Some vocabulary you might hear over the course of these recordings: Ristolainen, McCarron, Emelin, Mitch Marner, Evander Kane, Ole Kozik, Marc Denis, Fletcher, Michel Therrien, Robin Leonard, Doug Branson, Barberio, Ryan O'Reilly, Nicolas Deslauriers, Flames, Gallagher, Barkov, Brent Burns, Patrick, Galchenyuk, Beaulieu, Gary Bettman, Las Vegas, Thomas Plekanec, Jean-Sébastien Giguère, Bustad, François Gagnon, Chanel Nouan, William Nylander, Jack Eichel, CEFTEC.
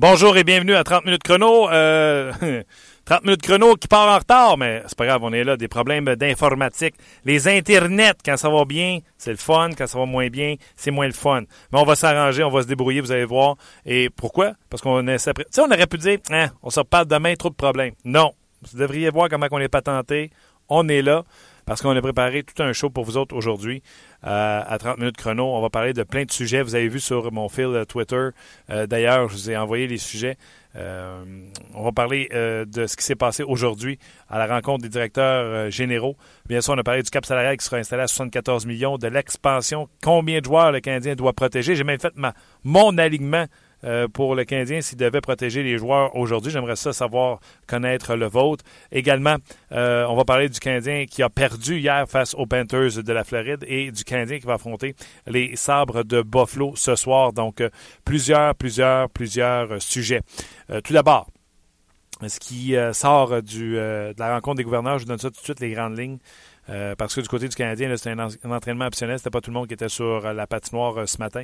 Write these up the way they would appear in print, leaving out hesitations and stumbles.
Bonjour et bienvenue à 30 minutes chrono. 30 minutes chrono qui part en retard, mais c'est pas grave, on est là. Des problèmes d'informatique. Les internets, quand ça va bien, c'est le fun. Quand ça va moins bien, c'est moins le fun. Mais on va s'arranger, on va se débrouiller, vous allez voir. Et pourquoi? Parce qu'on essaie... Tu sais, on aurait pu dire, on se reparle demain, trop de problèmes. Non. Vous devriez voir comment on est patenté. On est là. Parce qu'on a préparé tout un show pour vous autres aujourd'hui à 30 minutes chrono. On va parler de plein de sujets. Vous avez vu sur mon fil Twitter. D'ailleurs, je vous ai envoyé les sujets. On va parler de ce qui s'est passé aujourd'hui à la rencontre des directeurs généraux. Bien sûr, on a parlé du cap salarial qui sera installé à 74 millions, de l'expansion, combien de joueurs le Canadien doit protéger. J'ai même fait mon alignement pour le Canadien, s'il devait protéger les joueurs aujourd'hui. J'aimerais ça savoir, connaître le vôtre. Également, on va parler du Canadien qui a perdu hier face aux Panthers de la Floride et du Canadien qui va affronter les Sabres de Buffalo ce soir. Donc, plusieurs sujets. Tout d'abord, ce qui sort de la rencontre des gouverneurs, je vous donne ça tout de suite, les grandes lignes. Parce que du côté du Canadien, là, c'était un entraînement optionnel. C'était pas tout le monde qui était sur la patinoire ce matin.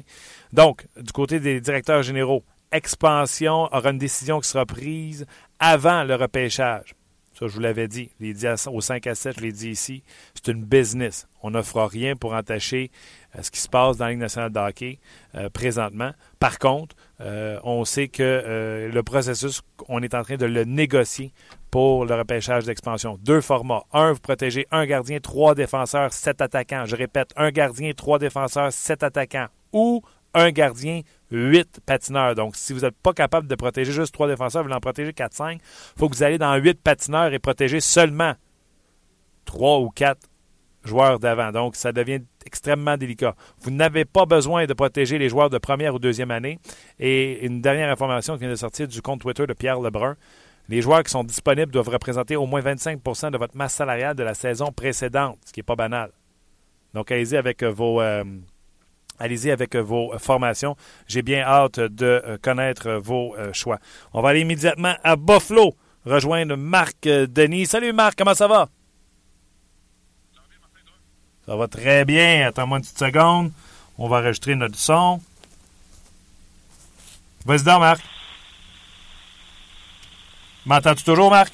Donc, du côté des directeurs généraux, expansion aura une décision qui sera prise avant le repêchage. Ça, je vous l'avais dit. Je l'ai dit au 5 à 7, je l'ai dit ici. C'est une business. On n'offre rien pour entacher ce qui se passe dans la Ligue nationale de hockey présentement. Par contre, on sait que le processus, on est en train de le négocier pour le repêchage d'expansion. Deux formats. Un, vous protégez un gardien, trois défenseurs, sept attaquants. Je répète, un gardien, trois défenseurs, sept attaquants. Ou un gardien, 8 patineurs. Donc, si vous n'êtes pas capable de protéger juste 3 défenseurs, vous voulez en protéger 4-5, il faut que vous allez dans 8 patineurs et protéger seulement 3 ou 4 joueurs d'avant. Donc, ça devient extrêmement délicat. Vous n'avez pas besoin de protéger les joueurs de première ou deuxième année. Et une dernière information qui vient de sortir du compte Twitter de Pierre Lebrun. Les joueurs qui sont disponibles doivent représenter au moins 25 % de votre masse salariale de la saison précédente, ce qui n'est pas banal. Donc, allez-y avec vos formations. J'ai bien hâte de connaître vos choix. On va aller immédiatement à Buffalo rejoindre Marc Denis. Salut Marc, comment ça va? Ça va très bien. Attends-moi une petite seconde. On va enregistrer notre son. Vas-y donc, Marc. M'entends-tu toujours, Marc?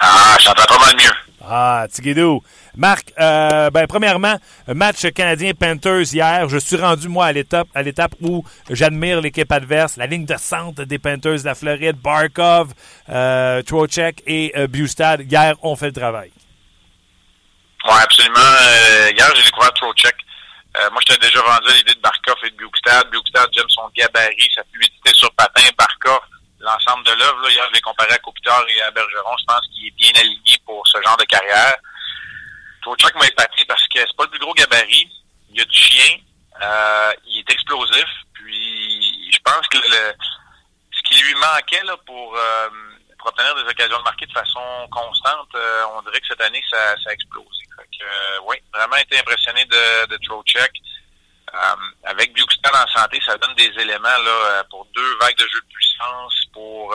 Ah, je t'entends pas mal mieux. Ah, Tiguidou. Marc, premièrement, match Canadien-Panthers hier. Je suis rendu, moi, à l'étape où j'admire l'équipe adverse. La ligne de centre des Panthers de la Floride, Barkov, Trocheck et Bustad. Hier, on fait le travail. Oui, absolument. Hier, j'ai découvert Trocheck. Moi, j'étais déjà vendu à l'idée de Barkov et de Bustad. Bustad, j'aime son gabarit, sa fluidité sur patin. Barkov, l'ensemble de l'œuvre, là, hier, je l'ai comparé à Kopitar et à Bergeron. Je pense qu'il est bien aligné pour ce genre de carrière. Trocheck m'a épaté parce que c'est pas le plus gros gabarit. Il y a du chien. Il est explosif. Puis, je pense que ce qui lui manquait là pour obtenir des occasions de marquer de façon constante, on dirait que cette année, ça a explosé. Oui, vraiment été impressionné de Trocheck. Avec Bukestan en santé, ça donne des éléments là pour deux vagues de jeu de puissance. Pour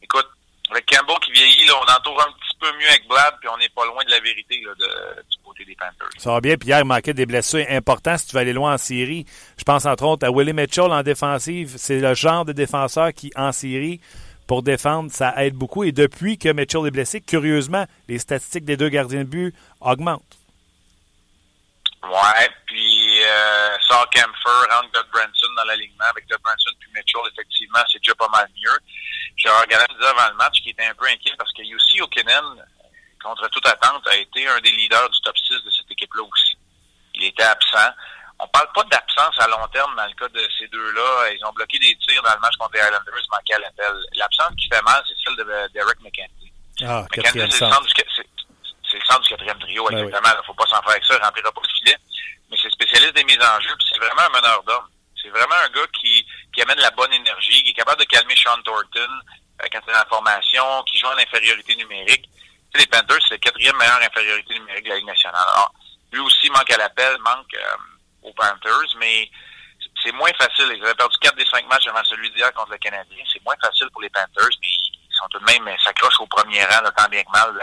écoute, avec Campbell qui vieillit, là, on entoure un petit peu mieux avec Blad, puis on n'est pas loin de la vérité là, du côté des Panthers. Ça va bien, puis hier, il manquait des blessures importantes si tu veux aller loin en série. Je pense entre autres à Willie Mitchell en défensive. C'est le genre de défenseur qui, en série, pour défendre, ça aide beaucoup. Et depuis que Mitchell est blessé, curieusement, les statistiques des deux gardiens de but augmentent. Ouais, puis sort Camphor, rentre Doug Branson dans l'alignement avec Doug Branson puis Mitchell, effectivement, c'est déjà pas mal mieux. J'ai regardé avant le match qui était un peu inquiet parce que Jussi Okenen, contre toute attente, a été un des leaders du top 6 de cette équipe-là aussi. Il était absent. On parle pas d'absence à long terme dans le cas de ces deux-là. Ils ont bloqué des tirs dans le match contre les Islanders, manqué à l'appel. L'absence qui fait mal, c'est celle de Derek McKenzie. Ah, McKenzie, c'est le centre du quatrième trio, exactement. Il ne faut pas s'en faire avec ça, il ne remplira pas le filet. Mais c'est spécialiste des mises en jeu, puis c'est vraiment un meneur d'homme. C'est vraiment un gars qui amène la bonne énergie, qui est capable de calmer Sean Thornton quand il est en formation, qui joue en infériorité numérique. Tu sais, les Panthers, c'est la quatrième meilleure infériorité numérique de la Ligue nationale. Alors, lui aussi manque à l'appel, manque aux Panthers, mais c'est moins facile. Ils avaient perdu 4 des 5 matchs avant celui d'hier contre le Canadien. C'est moins facile pour les Panthers, mais ils sont tout de même, s'accrochent au premier rang, là, tant bien que mal,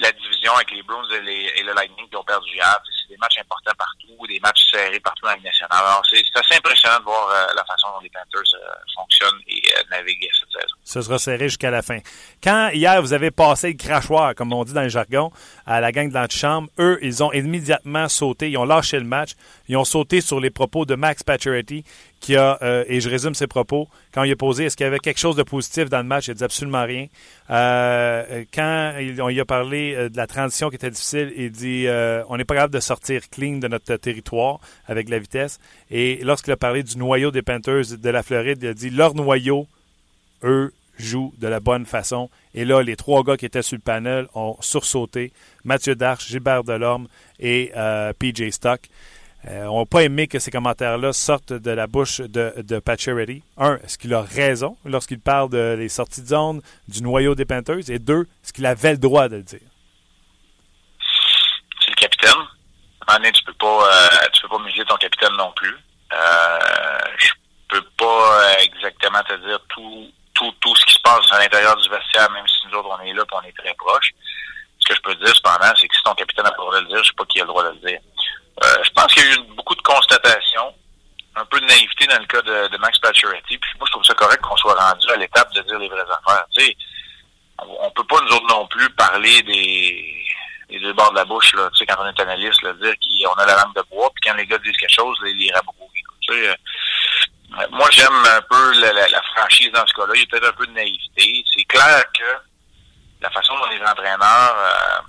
la division avec les Bruins et le Lightning qui ont perdu hier. C'est des matchs importants partout, des des matchs serrés partout dans la Ligue nationale. Alors, c'est assez impressionnant de voir la façon dont les Panthers fonctionnent et naviguent cette saison. Ce sera serré jusqu'à la fin. Quand, hier, vous avez passé le crachoir, comme on dit dans le jargon, à la gang de l'antichambre, eux, ils ont immédiatement sauté, ils ont lâché le match, ils ont sauté sur les propos de Max Pacioretty, qui a, et je résume ses propos, quand il a posé, est-ce qu'il y avait quelque chose de positif dans le match? Il dit absolument rien. Quand on lui a parlé de la transition qui était difficile, il dit on n'est pas capable de sortir clean de notre territoire avec la vitesse. Et lorsqu'il a parlé du noyau des Panthers de la Floride, il a dit leur noyau, eux, joue de la bonne façon. Et là, les trois gars qui étaient sur le panel ont sursauté. Mathieu Darche, Gilbert Delorme et PJ Stock. On n'a pas aimé que ces commentaires-là sortent de la bouche de Pacioretty. Un, est-ce qu'il a raison lorsqu'il parle des sorties de zone, du noyau des Panthers? Et deux, est-ce qu'il avait le droit de le dire? C'est le capitaine. À un moment donné, tu peux pas museler ton capitaine non plus. Je peux pas exactement te dire tout ce qui se passe à l'intérieur du vestiaire, même si nous autres, on est là et on est très proches. Ce que je peux te dire, cependant, c'est que si ton capitaine a le droit de le dire, je sais pas qui a le droit de le dire. Je pense qu'il y a eu beaucoup de constatations, un peu de naïveté dans le cas de Max Pacioretty. Puis moi, je trouve ça correct qu'on soit rendu à l'étape de dire les vraies affaires. Tu sais, on peut pas, nous autres non plus, parler des deux bords de la bouche, là. Tu sais, quand on est analyste, là, dire qu'on a la lame de bois, puis quand les gars disent quelque chose, les rabrouiller. Tu sais, moi, j'aime un peu la franchise dans ce cas-là. Il y a peut-être un peu de naïveté. C'est clair que la façon dont les entraîneurs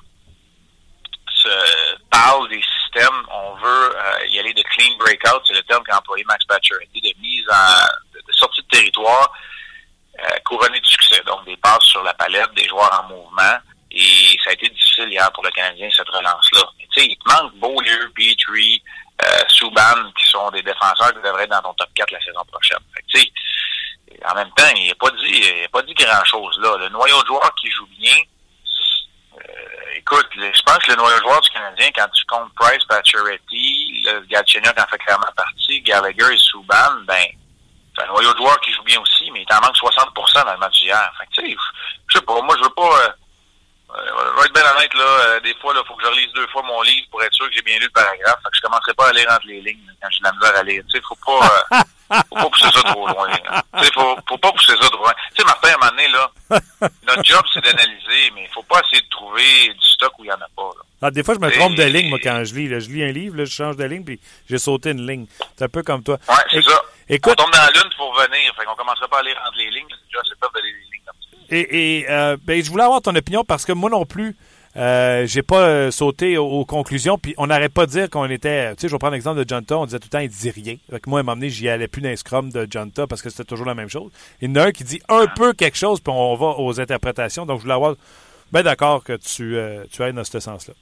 parle des systèmes, on veut y aller de clean breakout, c'est le terme qu'a employé Max Pacioretty, de mise de sortie de territoire couronnée de succès. Donc des passes sur la palette, des joueurs en mouvement, et ça a été difficile hier pour le Canadien, cette relance-là. Tu sais, il te manque Beaulieu, Petrie, Subban, qui sont des défenseurs qui devraient être dans ton top 4 la saison prochaine. Tu sais, en même temps, il n'a pas dit grand-chose là. Le noyau de joueurs qui joue bien, écoute, je pense que le noyau joueur du Canadien, quand tu comptes Price, Pacioretty, Galchenyuk en fait clairement partie, Gallagher et Subban, ben, c'est un noyau joueur qui joue bien aussi, mais il t'en manque 60% dans le match d'hier. Fait que, tu sais, je sais pas, moi, je veux pas, je vais être bien honnête, là, des fois, là, faut que je relise deux fois mon livre pour être sûr que j'ai bien lu le paragraphe. Fait que je commencerai pas à lire entre les lignes, là, quand j'ai de la misère à lire. Tu sais, faut pas pousser ça trop loin. Tu sais, faut pas pousser ça trop loin. Tu sais, Martin, à un moment donné, là, notre job, c'est d'analyser, mais faut pas essayer de trouver du stock où il y en a pas, là. Ah, des fois, je me trompe de ligne, moi, quand je lis. Là, je lis un livre, là, je change de ligne, puis j'ai sauté une ligne. C'est un peu comme toi. Ouais, c'est ça. Écoute, on tombe dans la lune pour venir. Fait qu'on commencera pas à lire entre les lignes. C'est déjà assez peur de lire les lignes comme ça. Et je voulais avoir ton opinion parce que moi non plus, j'ai pas sauté aux conclusions. Puis on n'arrête pas de dire qu'on était. Tu sais, je vais prendre l'exemple de Jonta. On disait tout le temps, il dit rien. Fait que moi, à un moment donné, j'y allais plus dans les scrum de Jonta parce que c'était toujours la même chose. Il y en a un qui dit un peu quelque chose, puis on va aux interprétations. Donc, je voulais avoir. Ben d'accord que tu ailles dans ce sens-là.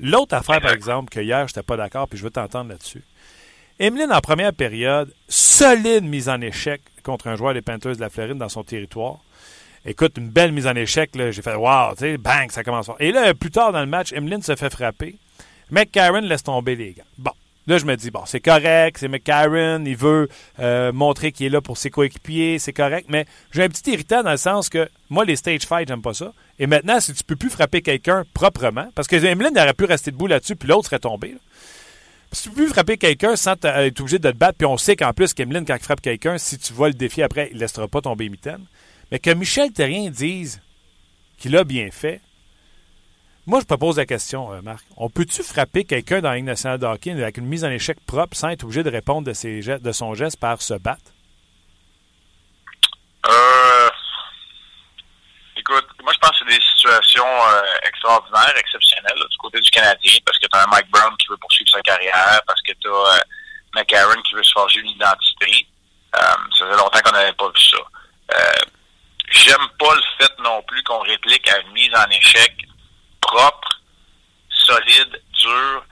L'autre affaire, par exemple, que hier, j'étais pas d'accord, puis je veux t'entendre là-dessus. Emelin, en première période, solide mise en échec contre un joueur des Panthers de la Floride dans son territoire. Écoute, une belle mise en échec, là, j'ai fait « wow », tu sais, bang, ça commence fort. Et là, plus tard dans le match, Emelin se fait frapper. McCarron laisse tomber les gants. Bon, là, je me dis, bon, c'est correct, c'est McCarron, il veut montrer qu'il est là pour ses coéquipiers, c'est correct, mais j'ai un petit irritant dans le sens que, moi, les stage fights, j'aime pas ça. Et maintenant, si tu peux plus frapper quelqu'un proprement, parce que Emelin aurait pu rester debout là-dessus, puis l'autre serait tombé, là. Si tu peux frapper quelqu'un sans être obligé de te battre, puis on sait qu'en plus, qu'Emelin, quand il frappe quelqu'un, si tu vas le défier après, il ne laissera pas tomber mitaine. Mais que Michel Therrien dise qu'il a bien fait, moi, je te pose la question, Marc. On peut-tu frapper quelqu'un dans la Ligue nationale de hockey avec une mise en échec propre sans être obligé de répondre de son geste par se battre? Écoute, moi, je pense que c'est des situations extraordinaires, exceptionnelles, là, du côté du Canadien, parce que tu as un Mike Brown qui veut poursuivre sa carrière, parce que tu as McCarron qui veut se forger une identité. Ça faisait longtemps qu'on n'avait pas vu ça. J'aime pas le fait non plus qu'on réplique à une mise en échec propre, solide, dure.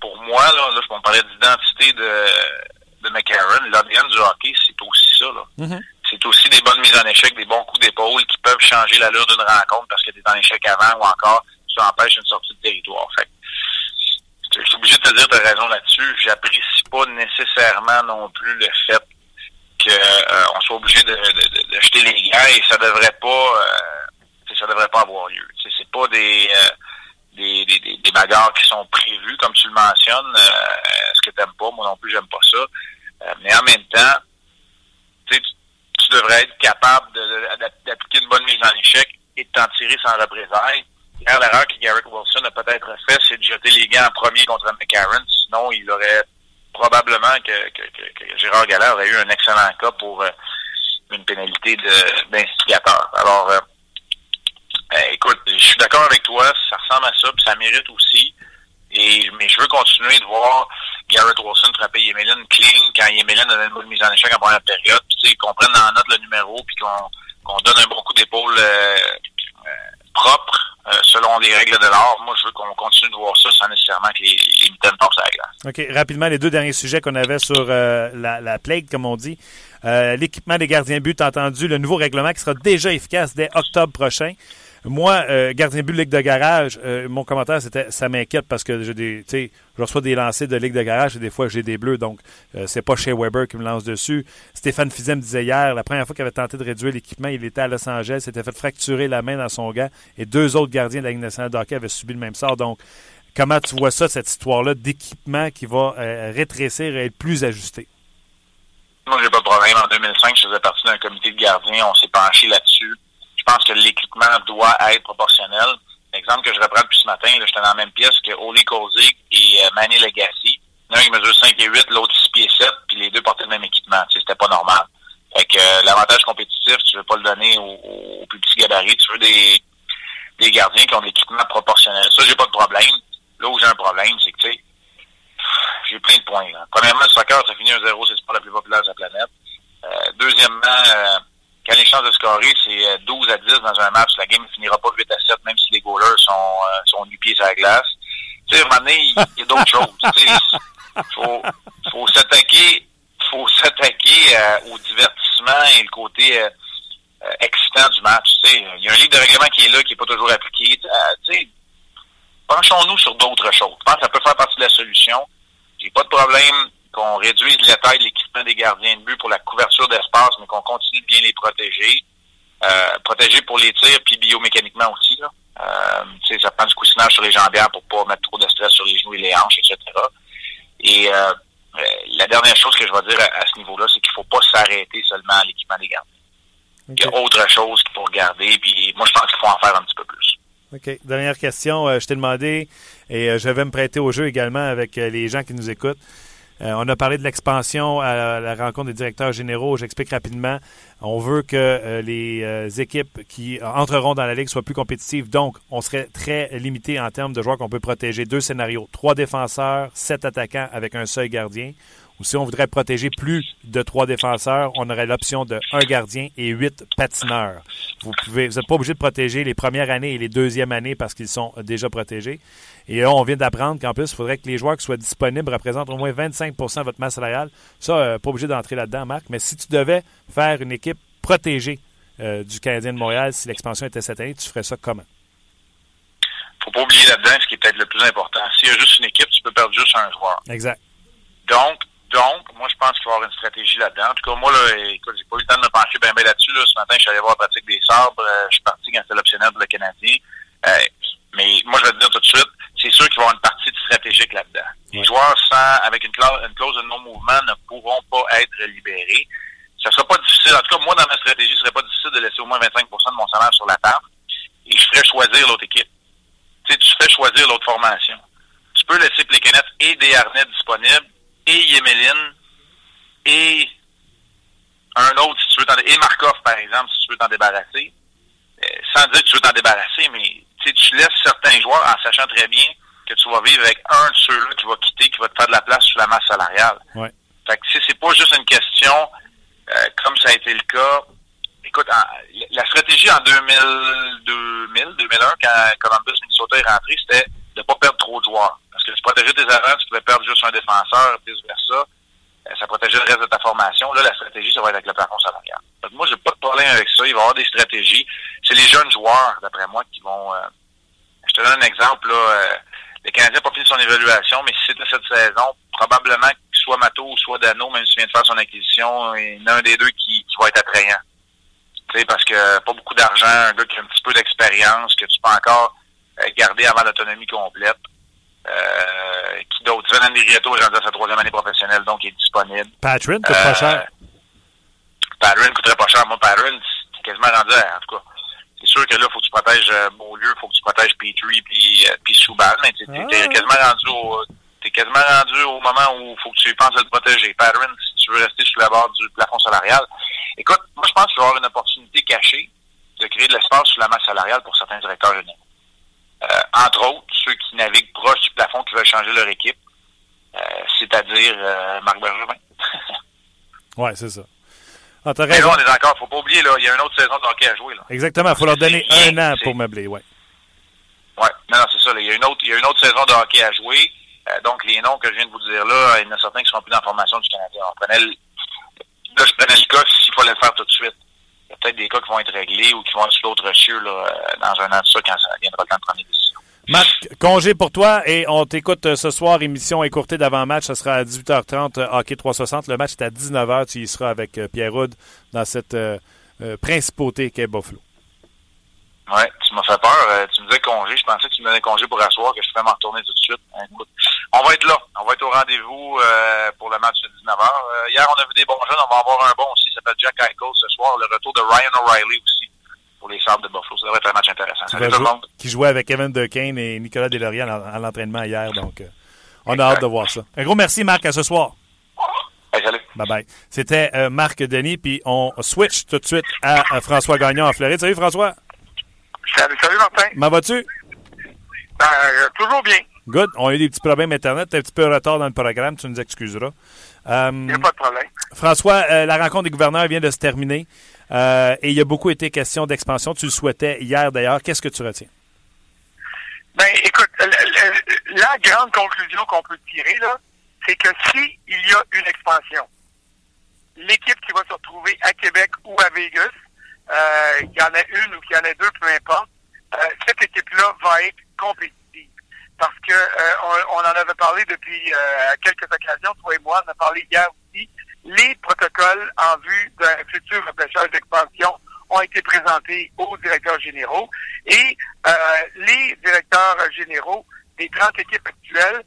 Pour moi, là on parlait d'identité de McCarron. L'ADN du hockey, c'est aussi ça, là. Mm-hmm. C'est aussi des bonnes mises en échec, des bons coups d'épaule qui peuvent changer l'allure d'une rencontre parce que tu es en échec avant ou encore tu empêches une sortie de territoire. Fait que, je suis obligé de te dire tu as raison là-dessus. J'apprécie pas nécessairement non plus le fait qu'on soit obligé de jeter les gants et ça devrait pas avoir lieu. T'sais, c'est pas des bagarres qui sont prévues, comme tu le mentionnes. Est-ce que t'aimes pas. Moi non plus, j'aime pas ça. Mais en même temps, tu devrais être capable d'appliquer une bonne mise en échec et de t'en tirer sans représailles. L'erreur que Garrett Wilson a peut-être faite, c'est de jeter les gants en premier contre McCarron. Sinon, il aurait probablement que Gérard Gallagher aurait eu un excellent cas pour une pénalité d'instigateur. Alors, écoute, je suis d'accord avec toi, ça ressemble à ça, puis ça mérite aussi. Mais je veux continuer de voir Garrett Wilson frapper Emelin clean quand Emelin donne une bonne mise en échec en première période. Tu sais, qu'on prenne en note le numéro, puis qu'on donne un bon coup d'épaule propre, selon les règles de l'art. Moi, je veux qu'on continue de voir ça sans nécessairement que les mitaines tombent sur la glace. OK. Rapidement, les deux derniers sujets qu'on avait sur la plague, comme on dit. L'équipement des gardiens buts, entendu, le nouveau règlement qui sera déjà efficace dès octobre prochain. Moi, gardien but de Ligue de garage, mon commentaire, c'était ça m'inquiète parce que je reçois des lancers de Ligue de garage et des fois j'ai des bleus, donc c'est pas Shea Weber qui me lance dessus. Stéphane Fiset me disait hier, la première fois qu'il avait tenté de réduire l'équipement, il était à Los Angeles, s'était fait fracturer la main dans son gant et deux autres gardiens de la Ligue nationale de hockey avaient subi le même sort. Donc, comment tu vois ça, cette histoire-là d'équipement qui va rétrécir et être plus ajusté? Moi, j'ai pas de problème. En 2005, je faisais partie d'un comité de gardiens, on s'est penché là-dessus. Je pense que l'équipement doit être proportionnel. L'exemple que je reprends depuis ce matin, là, j'étais dans la même pièce que Ole Kozik et Manny Legacy. L'un, il mesure 5 et 8, l'autre 6 pieds 7, puis les deux portaient le même équipement. C'était pas normal. Fait que l'avantage compétitif, tu veux pas le donner aux plus petits gabarits. Tu veux des gardiens qui ont de l'équipement proportionnel. Ça, j'ai pas de problème. Là où j'ai un problème, c'est que, j'ai plein de points. Là. Premièrement, le soccer, ça finit 1-0, c'est le sport le plus populaire de la planète. Deuxièmement, quand les chances de scorer, c'est 12 à 10 dans un match. La game ne finira pas 8 à 7, même si les goalers sont nu-pieds sur la glace. Tu sais, à un moment donné, il y a d'autres choses. Tu sais, faut s'attaquer au divertissement et le côté excitant du match. Tu sais, il y a un livre de règlement qui est là, qui n'est pas toujours appliqué. Tu sais, penchons-nous sur d'autres choses. Je pense que ça peut faire partie de la solution. J'ai pas de problème qu'on réduise la taille de l'équipement des gardiens de but pour la couverture d'espace, mais qu'on continue de bien les protéger. Protéger pour les tirs, puis biomécaniquement aussi. Là. Ça prend du coussinage sur les jambières pour pas mettre trop de stress sur les genoux et les hanches, etc. Et la dernière chose que je vais dire à ce niveau-là, c'est qu'il faut pas s'arrêter seulement à l'équipement des gardiens. Okay. Il y a autre chose qu'il faut regarder, puis moi, je pense qu'il faut en faire un petit peu plus. OK. Dernière question. Je t'ai demandé, et je vais me prêter au jeu également avec les gens qui nous écoutent. On a parlé de l'expansion à la rencontre des directeurs généraux. J'explique rapidement. On veut que les équipes qui entreront dans la Ligue soient plus compétitives. Donc, on serait très limité en termes de joueurs qu'on peut protéger. 2 scénarios. 3 défenseurs, 7 attaquants avec un seul gardien. Ou si on voudrait protéger plus de 3 défenseurs, on aurait l'option de 1 gardien et 8 patineurs. Vous n'êtes pas obligé de protéger les premières années et les deuxièmes années parce qu'ils sont déjà protégés. Et là, on vient d'apprendre qu'en plus, il faudrait que les joueurs qui soient disponibles représentent au moins 25 % de votre masse salariale. Ça, pas obligé d'entrer là-dedans, Marc. Mais si tu devais faire une équipe protégée du Canadien de Montréal, si l'expansion était cette année, tu ferais ça comment? Faut pas oublier là-dedans ce qui est peut-être le plus important. S'il y a juste une équipe, tu peux perdre juste un joueur. Exact. Donc, moi, je pense qu'il faut avoir une stratégie là-dedans. En tout cas, moi, là, écoute, j'ai pas eu le temps de me pencher bien là-dessus. Là. Ce matin, je suis allé voir la pratique des sabres. Je suis parti quand c'était l'optionnel pour le Canadien. Mais moi, je vais te dire tout de suite, c'est sûr qu'il va y avoir une partie stratégique là-dedans. Ouais. Les joueurs avec une clause de non-mouvement ne pourront pas être libérés. Ça sera pas difficile. En tout cas, moi, dans ma stratégie, ce serait pas difficile de laisser au moins 25 % de mon salaire sur la table. Et je ferais choisir l'autre équipe. Tu fais choisir l'autre formation. Tu peux laisser Plekanec et Desharnais disponibles. Et Emelin, et un autre, si tu veux et Markov, par exemple, si tu veux t'en débarrasser. Sans dire que tu veux t'en débarrasser, mais tu laisses certains joueurs en sachant très bien que tu vas vivre avec un de ceux-là qui va quitter, qui va te faire de la place sur la masse salariale. Ouais. Fait que c'est pas juste une question, comme ça a été le cas. Écoute, la stratégie en 2001, quand Columbus, Minnesota est rentré, c'était de pas perdre trop de joueurs. Parce que tu protégeais tes avants, tu pouvais perdre juste un défenseur, vice-versa. Ça protégeait le reste de ta formation. Là, la stratégie, ça va être avec le plafond salarial. Donc, moi, j'ai pas de problème avec ça. Il va y avoir des stratégies. C'est les jeunes joueurs, d'après moi, qui vont... Je te donne un exemple, là. Le Canadien n'a pas fini son évaluation, mais si c'était cette saison, probablement que soit Mato ou soit Dano, même s'il vient de faire son acquisition, il y en a un des deux qui va être attrayant. Tu sais, parce que pas beaucoup d'argent, un gars qui a un petit peu d'expérience, que tu peux encore garder avant l'autonomie complète. Qui d'autres? Sven Stéphane Virieto est rendu à sa troisième année professionnelle, donc il est disponible. Patrick coûte pas cher. Patrick coûterait pas cher. Moi, Patrick, c'est quasiment rendu à, en tout cas. C'est sûr que là, faut que tu protèges Beaulieu, faut que tu protèges Petrie puis Subban, mais t'es quasiment rendu au moment où faut que tu penses à te protéger. Patrick, si tu veux rester sous la barre du plafond salarial. Écoute, moi, je pense qu'il va y avoir une opportunité cachée de créer de l'espace sous la masse salariale pour certains directeurs généraux. Entre autres, ceux qui naviguent proche du plafond, qui veulent changer leur équipe, c'est-à-dire Marc Bergevin. Oui, c'est ça. Ah, t'as raison. Mais là, on est encore, faut pas oublier, là, il y a une autre saison de hockey à jouer. Là. Exactement, il faut leur donner un an pour meubler, oui. Oui, non, c'est ça. Il y a une autre saison de hockey à jouer. Donc, les noms que je viens de vous dire là, il y en a certains qui ne seront plus dans la formation du Canadien. Je prenais le cas s'il fallait le faire tout de suite. Il y a peut-être des cas qui vont être réglés ou qui vont être sur l'autre cieux dans un an de ça quand ça viendra le temps de prendre des décisions. Marc, congé pour toi et on t'écoute ce soir, émission écourtée d'avant-match. Ça sera à 18h30, Hockey 360. Le match est à 19h. Tu y seras avec Pierre Houd dans cette principauté qu'est Buffalo. Oui, tu m'as fait peur. Tu me disais congé. Je pensais que tu me donnais congé pour asseoir, que je pouvais m'en retourner tout de suite. Hein, écoute, on va être là. On va être au rendez-vous pour le match de 19h. Hier, on a vu des bons jeunes. On va en voir un bon aussi. Il s'appelle Jack Eichel ce soir. Le retour de Ryan O'Reilly aussi pour les Sabres de Buffalo. Ça devrait être un match intéressant. Salut tout le monde. Qui jouait avec Evan Duquesne et Nicolas Deslauriers à l'entraînement hier. Donc, on a hâte de voir ça. Un gros merci, Marc. À ce soir. Hey, salut. Bye-bye. C'était Marc Denis. Puis on switch tout de suite à François Gagnon en Floride. Salut, François. Salut Martin. Comment vas-tu? Toujours bien. Good. On a eu des petits problèmes Internet. T'es un petit peu en retard dans le programme. Tu nous excuseras. Il n'y a pas de problème. François, la rencontre des gouverneurs vient de se terminer. Et il y a beaucoup été question d'expansion. Tu le souhaitais hier d'ailleurs. Qu'est-ce que tu retiens? Ben, écoute, la grande conclusion qu'on peut tirer, là, c'est que s'il y a une expansion, l'équipe qui va se retrouver à Québec ou à Vegas, qu'il y en a une ou qu'il y en a deux, peu importe, cette équipe-là va être compétitive. Parce que on en avait parlé depuis quelques occasions, toi et moi, on a parlé hier aussi, les protocoles en vue d'un futur repêchage d'expansion ont été présentés aux directeurs généraux et les directeurs généraux des 30 équipes actuelles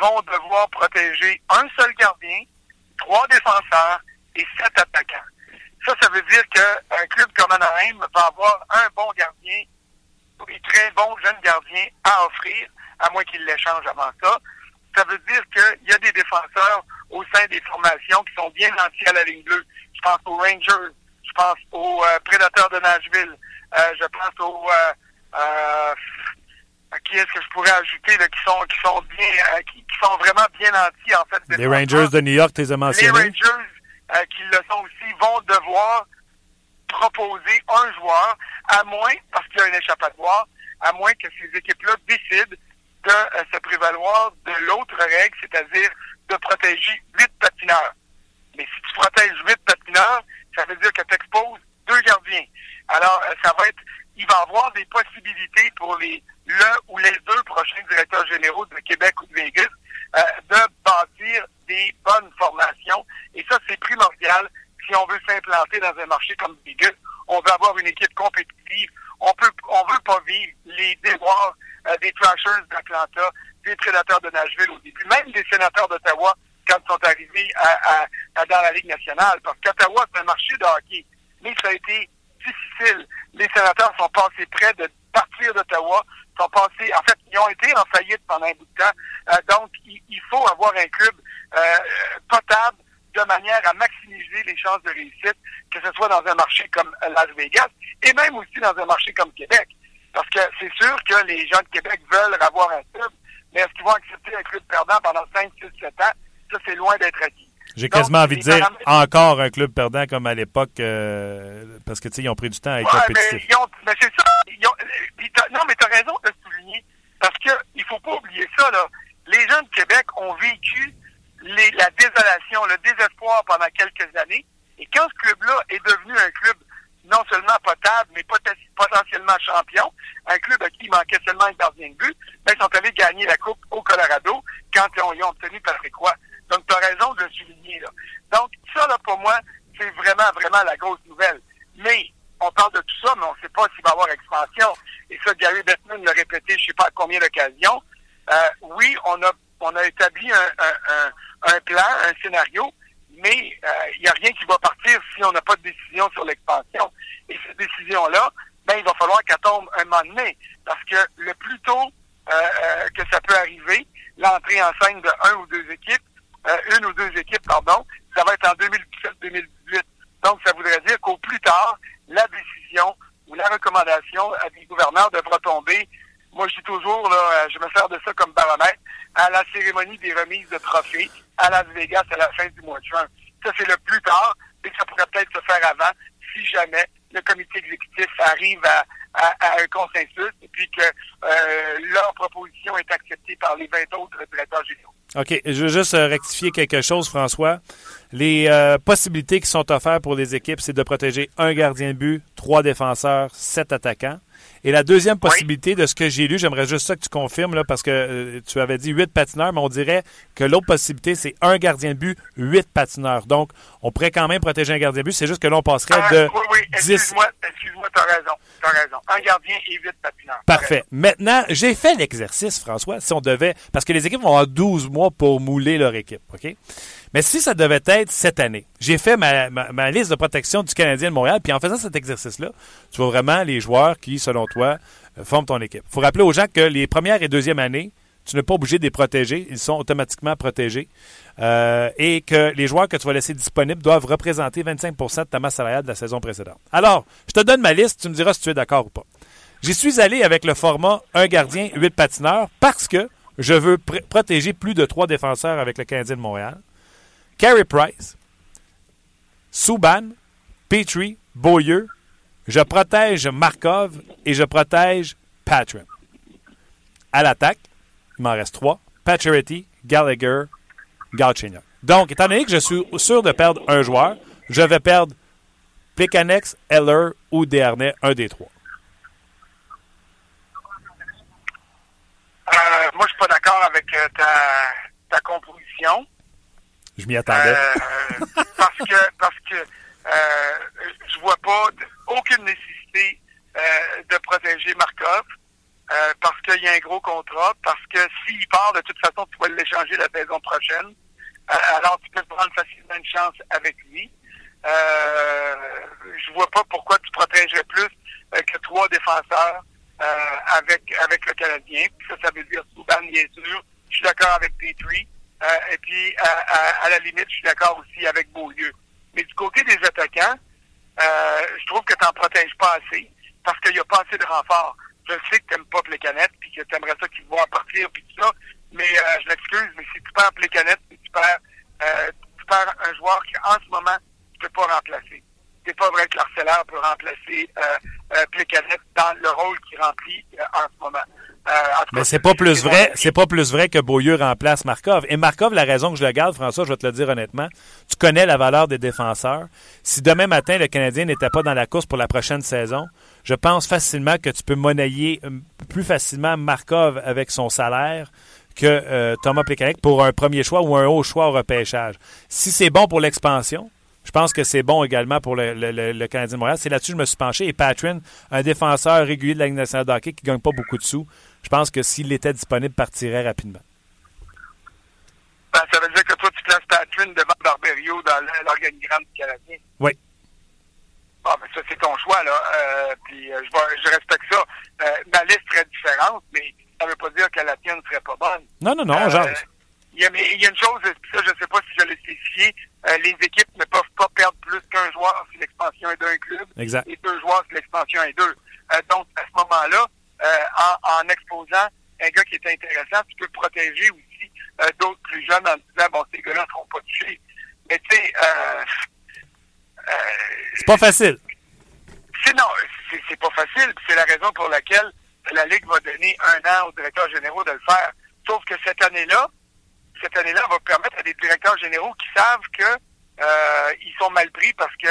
vont devoir protéger un seul gardien, 3 défenseurs et 7 attaquants. Ça veut dire qu'un club comme Anaheim va avoir un bon gardien, un très bon jeune gardien à offrir, à moins qu'il l'échange avant ça. Ça veut dire qu'il y a des défenseurs au sein des formations qui sont bien entiers à la ligne bleue. Je pense aux Rangers, je pense aux Predators de Nashville, je pense aux... qui est-ce que je pourrais ajouter, là, qui sont vraiment bien entiers, en fait. Les Rangers de New York, tu les as mentionnés. Les Rangers... qui le sont aussi, vont devoir proposer un joueur, à moins, parce qu'il y a un échappatoire, à moins que ces équipes-là décident de se prévaloir de l'autre règle, c'est-à-dire de protéger 8 patineurs. Mais si tu protèges 8 patineurs, ça veut dire que tu exposes 2 gardiens. Alors, il va y avoir des possibilités pour le ou les 2 prochains directeurs généraux de Québec ou de Vegas de bâtir des bonnes formations. Et ça, c'est primordial. Si on veut s'implanter dans un marché comme Vegas, on veut avoir une équipe compétitive. On veut pas vivre les déboires des Thrashers d'Atlanta, des Prédateurs de Nashville au début, même des Sénateurs d'Ottawa quand ils sont arrivés dans la Ligue nationale. Parce qu'Ottawa, c'est un marché de hockey. Mais ça a été difficile. Les Sénateurs sont passés près de partir d'Ottawa, ils ont été en faillite pendant un bout de temps. Donc, il faut avoir un club potable de manière à maximiser les chances de réussite, que ce soit dans un marché comme Las Vegas et même aussi dans un marché comme Québec. Parce que c'est sûr que les gens de Québec veulent avoir un club, mais est-ce qu'ils vont accepter un club perdant pendant 5, 6, 7 ans? Ça, c'est loin d'être acquis. J'ai quasiment envie de dire encore un club perdant comme à l'époque, parce que, tu sais, ils ont pris du temps à être compétitifs. Mais c'est ça. Non, mais t'as raison de souligner, parce que il faut pas oublier ça, là. Les gens de Québec ont vécu la désolation, le désespoir pendant quelques années, et quand ce club-là est devenu un club non seulement potable, mais potentiellement champion, un club à qui manquait seulement un gardien de but, ben, ils sont allés gagner la Coupe au Colorado quand ils ont obtenu Patrick Roy. Donc, t'as raison de le souligner, là. Donc, ça, là, pour moi, c'est vraiment, vraiment la grosse nouvelle. Mais, on parle de tout ça, mais on ne sait pas s'il va y avoir expansion. Et ça, Gary Bettman l'a répété, je ne sais pas à combien d'occasions. Oui, on a on a établi un plan, un scénario, mais il n'y a rien qui va partir si on n'a pas de décision sur l'expansion. Et cette décision-là, ben il va falloir qu'elle tombe un moment donné, parce que le plus tôt que ça peut arriver, l'entrée en scène de une ou deux équipes, ça va être en 2017-2018. Donc, ça voudrait dire qu'au plus tard, la décision ou la recommandation à des gouverneurs devra tomber. Moi, je dis toujours, là, je me sers de ça comme baromètre, à la cérémonie des remises de trophées à Las Vegas à la fin du mois de juin. Ça, c'est le plus tard, mais ça pourrait peut-être se faire avant, si jamais le comité exécutif arrive à un consensus et puis que leur proposition est acceptée par les 20 autres traiteurs généraux. OK. Je veux juste rectifier quelque chose, François. Les possibilités qui sont offertes pour les équipes, c'est de protéger un gardien de but, 3 défenseurs, 7 attaquants. Et la deuxième possibilité de ce que j'ai lu, j'aimerais juste ça que tu confirmes, là, parce que tu avais dit 8 patineurs, mais on dirait que l'autre possibilité, c'est un gardien de but, 8 patineurs. Donc, on pourrait quand même protéger un gardien de but, c'est juste que là, on passerait de 10... Excuse-moi, t'as raison. Un gardien et 8 patineurs. Parfait. Maintenant, j'ai fait l'exercice, François, si on devait... Parce que les équipes vont avoir 12 mois pour mouler leur équipe, OK? Mais si ça devait être cette année, j'ai fait ma liste de protection du Canadien de Montréal, puis en faisant cet exercice-là, tu vois vraiment les joueurs qui, selon toi, forment ton équipe. Il faut rappeler aux gens que les premières et deuxièmes années, tu n'es pas obligé de les protéger. Ils sont automatiquement protégés. Et que les joueurs que tu vas laisser disponibles doivent représenter 25 % de ta masse salariale de la saison précédente. Alors, je te donne ma liste, tu me diras si tu es d'accord ou pas. J'y suis allé avec le format 1 gardien, 8 patineurs, parce que je veux protéger plus de 3 défenseurs avec le Canadien de Montréal. Carey Price, Subban, Petrie, Beaulieu, je protège Markov et je protège Patrick. À l'attaque, il m'en reste 3. Pacioretty, Gallagher, Galchenyuk. Donc, étant donné que je suis sûr de perdre un joueur, je vais perdre Plekanec, Heller ou Desharnais, un des 3. Moi, je suis pas d'accord avec ta composition. Je m'y attendais. Parce que je vois pas aucune nécessité de protéger Markov parce qu'il y a un gros contrat, parce que s'il part, de toute façon, tu vas l'échanger la saison prochaine. Alors, tu peux prendre facilement une chance avec lui. Je vois pas pourquoi tu protégerais plus que 3 défenseurs avec le Canadien. Ça veut dire Subban, bien sûr. Je suis d'accord avec Petrie. Et puis, à la limite, je suis d'accord aussi avec Beaulieu. Mais du côté des attaquants, je trouve que tu n'en protèges pas assez parce qu'il n'y a pas assez de renforts. Je sais que tu n'aimes pas Plekanec puis que tu aimerais ça qu'ils vont partir puis tout ça, mais je m'excuse, mais si tu perds Plekanec, tu perds un joueur qu'en ce moment, tu peux pas remplacer. C'est pas vrai que l'arcellaire peut remplacer Plekanec dans le rôle qu'il remplit en ce moment. Mais c'est pas plus vrai que Beaulieu remplace Markov. Et Markov, la raison que je le garde, François, je vais te le dire honnêtement, tu connais la valeur des défenseurs. Si demain matin, le Canadien n'était pas dans la course pour la prochaine saison, je pense facilement que tu peux monnayer plus facilement Markov avec son salaire que Thomas Plekanec pour un premier choix ou un haut choix au repêchage. Si c'est bon pour l'expansion, je pense que c'est bon également pour le Canadien de Montréal. C'est là-dessus que je me suis penché. Et Patrick, un défenseur régulier de la Ligue nationale de hockey qui ne gagne pas beaucoup de sous, je pense que s'il était disponible, partirait rapidement. Ben, ça veut dire que toi, tu places Patrick devant Barberio dans l'organigramme du Canadien. Oui. Bon, ben, ça, c'est ton choix, là. Puis je respecte ça. Ma liste serait différente, mais ça ne veut pas dire que la tienne ne serait pas bonne. Non, genre. Il y a une chose, ça, je ne sais pas si je l'ai spécifié, les équipes ne peuvent pas perdre plus qu'un joueur si l'expansion est d'un club, exact, et 2 joueurs si l'expansion est 2. Donc, à ce moment-là, en exposant un gars qui est intéressant, tu peux protéger aussi d'autres plus jeunes en disant, bon, ces gars-là ne seront pas touchés. Mais tu sais... c'est pas facile. Non, c'est pas facile. C'est la raison pour laquelle la Ligue va donner 1 an aux directeurs généraux de le faire. Sauf que cette année-là va permettre à des directeurs généraux qui savent que ils sont mal pris parce que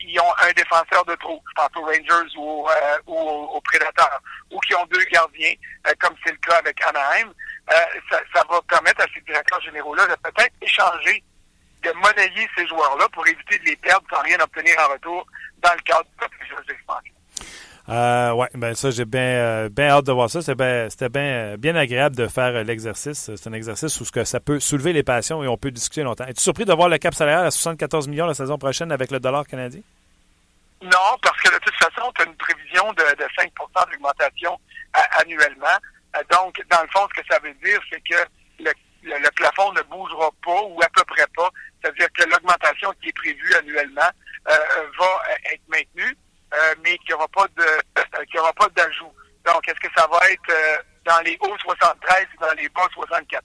ils ont un défenseur de trop, je pense aux Rangers ou aux Predators, ou qui ont 2 gardiens, comme c'est le cas avec Anaheim. Ça va permettre à ces directeurs généraux-là de peut-être échanger, de monnayer ces joueurs-là pour éviter de les perdre sans rien obtenir en retour dans le cadre de plusieurs expansions. Oui, ben ça, j'ai bien hâte de voir ça. C'était bien agréable de faire l'exercice. C'est un exercice où ce que ça peut soulever les passions et on peut discuter longtemps. Es-tu surpris de voir le cap salarial à 74 millions la saison prochaine avec le dollar canadien? Non, parce que de toute façon, tu as une prévision de 5% d'augmentation annuellement. Donc, dans le fond, ce que ça veut dire, c'est que le plafond ne bougera pas ou à peu près pas. C'est-à-dire que l'augmentation qui est prévue annuellement va être maintenue, mais qu'il n'y aura pas d'ajout. Donc, est-ce que ça va être dans les hauts 73 ou dans les bas 74?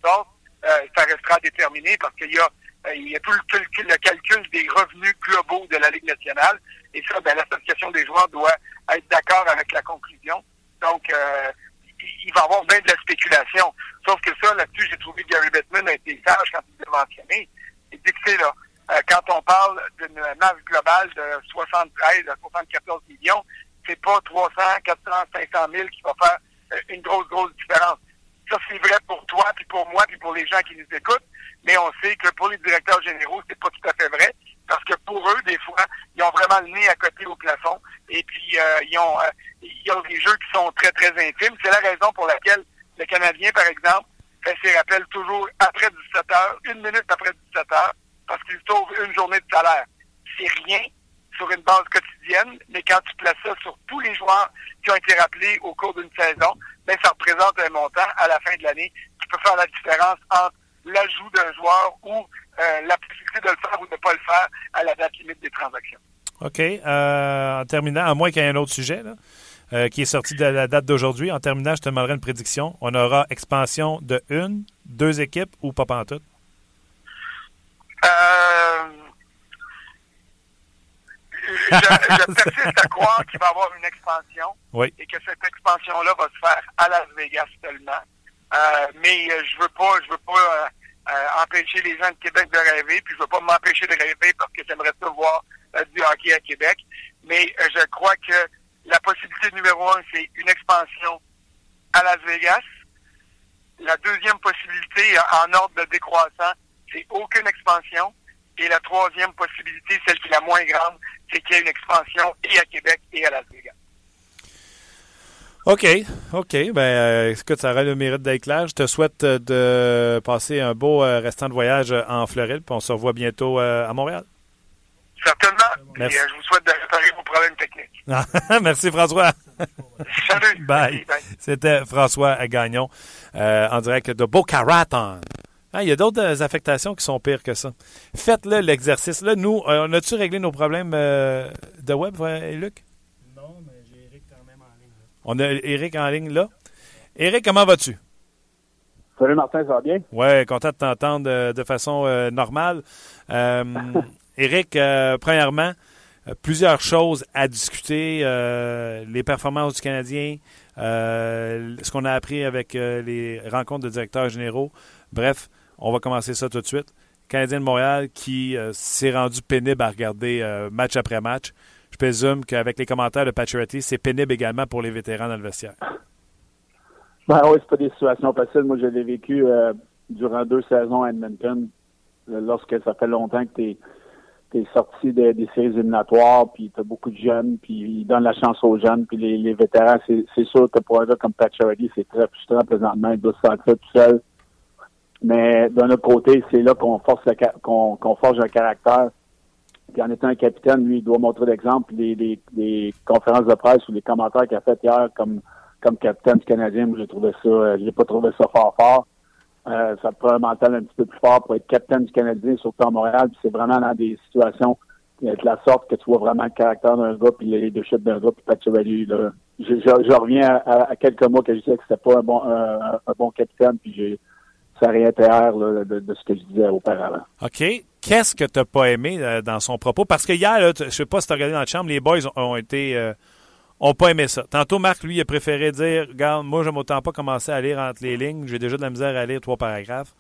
Ça restera déterminé parce qu'il y a tout le calcul des revenus globaux de la Ligue nationale. Et ça, ben, l'association des joueurs doit être d'accord avec la conclusion. Donc, il va y avoir bien de la spéculation. Sauf que ça, là-dessus, j'ai trouvé que Gary Bettman a été sage quand il l'a mentionné. Il dit que quand on parle d'une masse globale de 73 à 74 millions, c'est pas 300, 400, 500 000 qui va faire une grosse différence. Ça, c'est vrai pour toi, puis pour moi, puis pour les gens qui nous écoutent, mais on sait que pour les directeurs généraux, c'est pas tout à fait vrai, parce que pour eux, des fois, ils ont vraiment le nez à côté au plafond, et puis ils ont des jeux qui sont très, très intimes. C'est la raison pour laquelle le Canadien, par exemple, fait ses rappels toujours après 17 heures, une minute après 17 heures, parce qu'il sauve une journée de salaire. C'est rien sur une base quotidienne, mais quand tu places ça sur tous les joueurs qui ont été rappelés au cours d'une saison, ben ça représente un montant à la fin de l'année qui peut faire la différence entre l'ajout d'un joueur ou la possibilité de le faire ou de ne pas le faire à la date limite des transactions. OK. En terminant, à moins qu'il y ait un autre sujet, là, qui est sorti de la date d'aujourd'hui, en terminant, je te demanderai une prédiction. On aura expansion de 1, 2 équipes ou pas pantoute? Je persiste à croire qu'il va y avoir une expansion, oui, et que cette expansion-là va se faire à Las Vegas seulement. Mais je veux pas empêcher les gens de Québec de rêver, puis je veux pas m'empêcher de rêver parce que j'aimerais ça voir du hockey à Québec. Mais je crois que la possibilité numéro 1, c'est une expansion à Las Vegas. La deuxième possibilité, en ordre de décroissant, c'est aucune expansion. Et la troisième possibilité, celle qui est la moins grande, c'est qu'il y ait une expansion et à Québec et à Las Vegas. OK. Ben, écoute, ça aurait le mérite d'être clair. Je te souhaite de passer un beau restant de voyage en Floride. Puis on se revoit bientôt à Montréal. Certainement. Merci. Et je vous souhaite de réparer vos problèmes techniques. Merci, François. Salut. Bye. Bye. C'était François Gagnon en direct de Boca Raton. Il y a d'autres affectations qui sont pires que ça. Faites-le, l'exercice. Là, nous, on a-tu réglé nos problèmes de web, Luc? Non, mais j'ai Eric quand même en ligne. Là. On a Eric en ligne, là. Eric, comment vas-tu? Salut, Martin, ça va bien? Oui, content de t'entendre de façon normale. Eric, premièrement, plusieurs choses à discuter. Les performances du Canadien, ce qu'on a appris avec les rencontres de directeurs généraux. Bref, on va commencer ça tout de suite. Canadien de Montréal qui s'est rendu pénible à regarder match après match. Je présume qu'avec les commentaires de Pacioretty, c'est pénible également pour les vétérans dans le vestiaire. Ben oui, c'est pas des situations faciles. Moi, je l'ai vécu durant 2 saisons à Edmonton. Lorsque ça fait longtemps que t'es sorti des séries éliminatoires, puis t'as beaucoup de jeunes, puis ils donnent la chance aux jeunes, puis les vétérans, c'est sûr que pour un gars comme Pacioretty, c'est très frustrant présentement. Il doit se sentir tout seul. Mais d'un autre côté, c'est là qu'on forge un caractère. Puis en étant un capitaine, lui, il doit montrer l'exemple. Les conférences de presse ou les commentaires qu'il a fait hier comme capitaine du Canadien, moi, je l'ai pas trouvé ça fort. Ça prend un mental un petit peu plus fort pour être capitaine du Canadien, surtout à Montréal. Puis c'est vraiment dans des situations de la sorte que tu vois vraiment le caractère d'un gars, puis les deux chutes d'un gars, puis Pacioretty, là. Je reviens à quelques mots que je disais que c'était pas un bon capitaine, puis ça réitère là, de ce que je disais auparavant. OK. Qu'est-ce que tu n'as pas aimé dans son propos? Parce que hier, là, je ne sais pas si tu as regardé dans la chambre, les boys ont pas aimé ça. Tantôt, Marc, lui, il a préféré dire « Regarde, moi, je n'aime autant pas commencer à lire entre les lignes. J'ai déjà de la misère à lire 3 paragraphes. »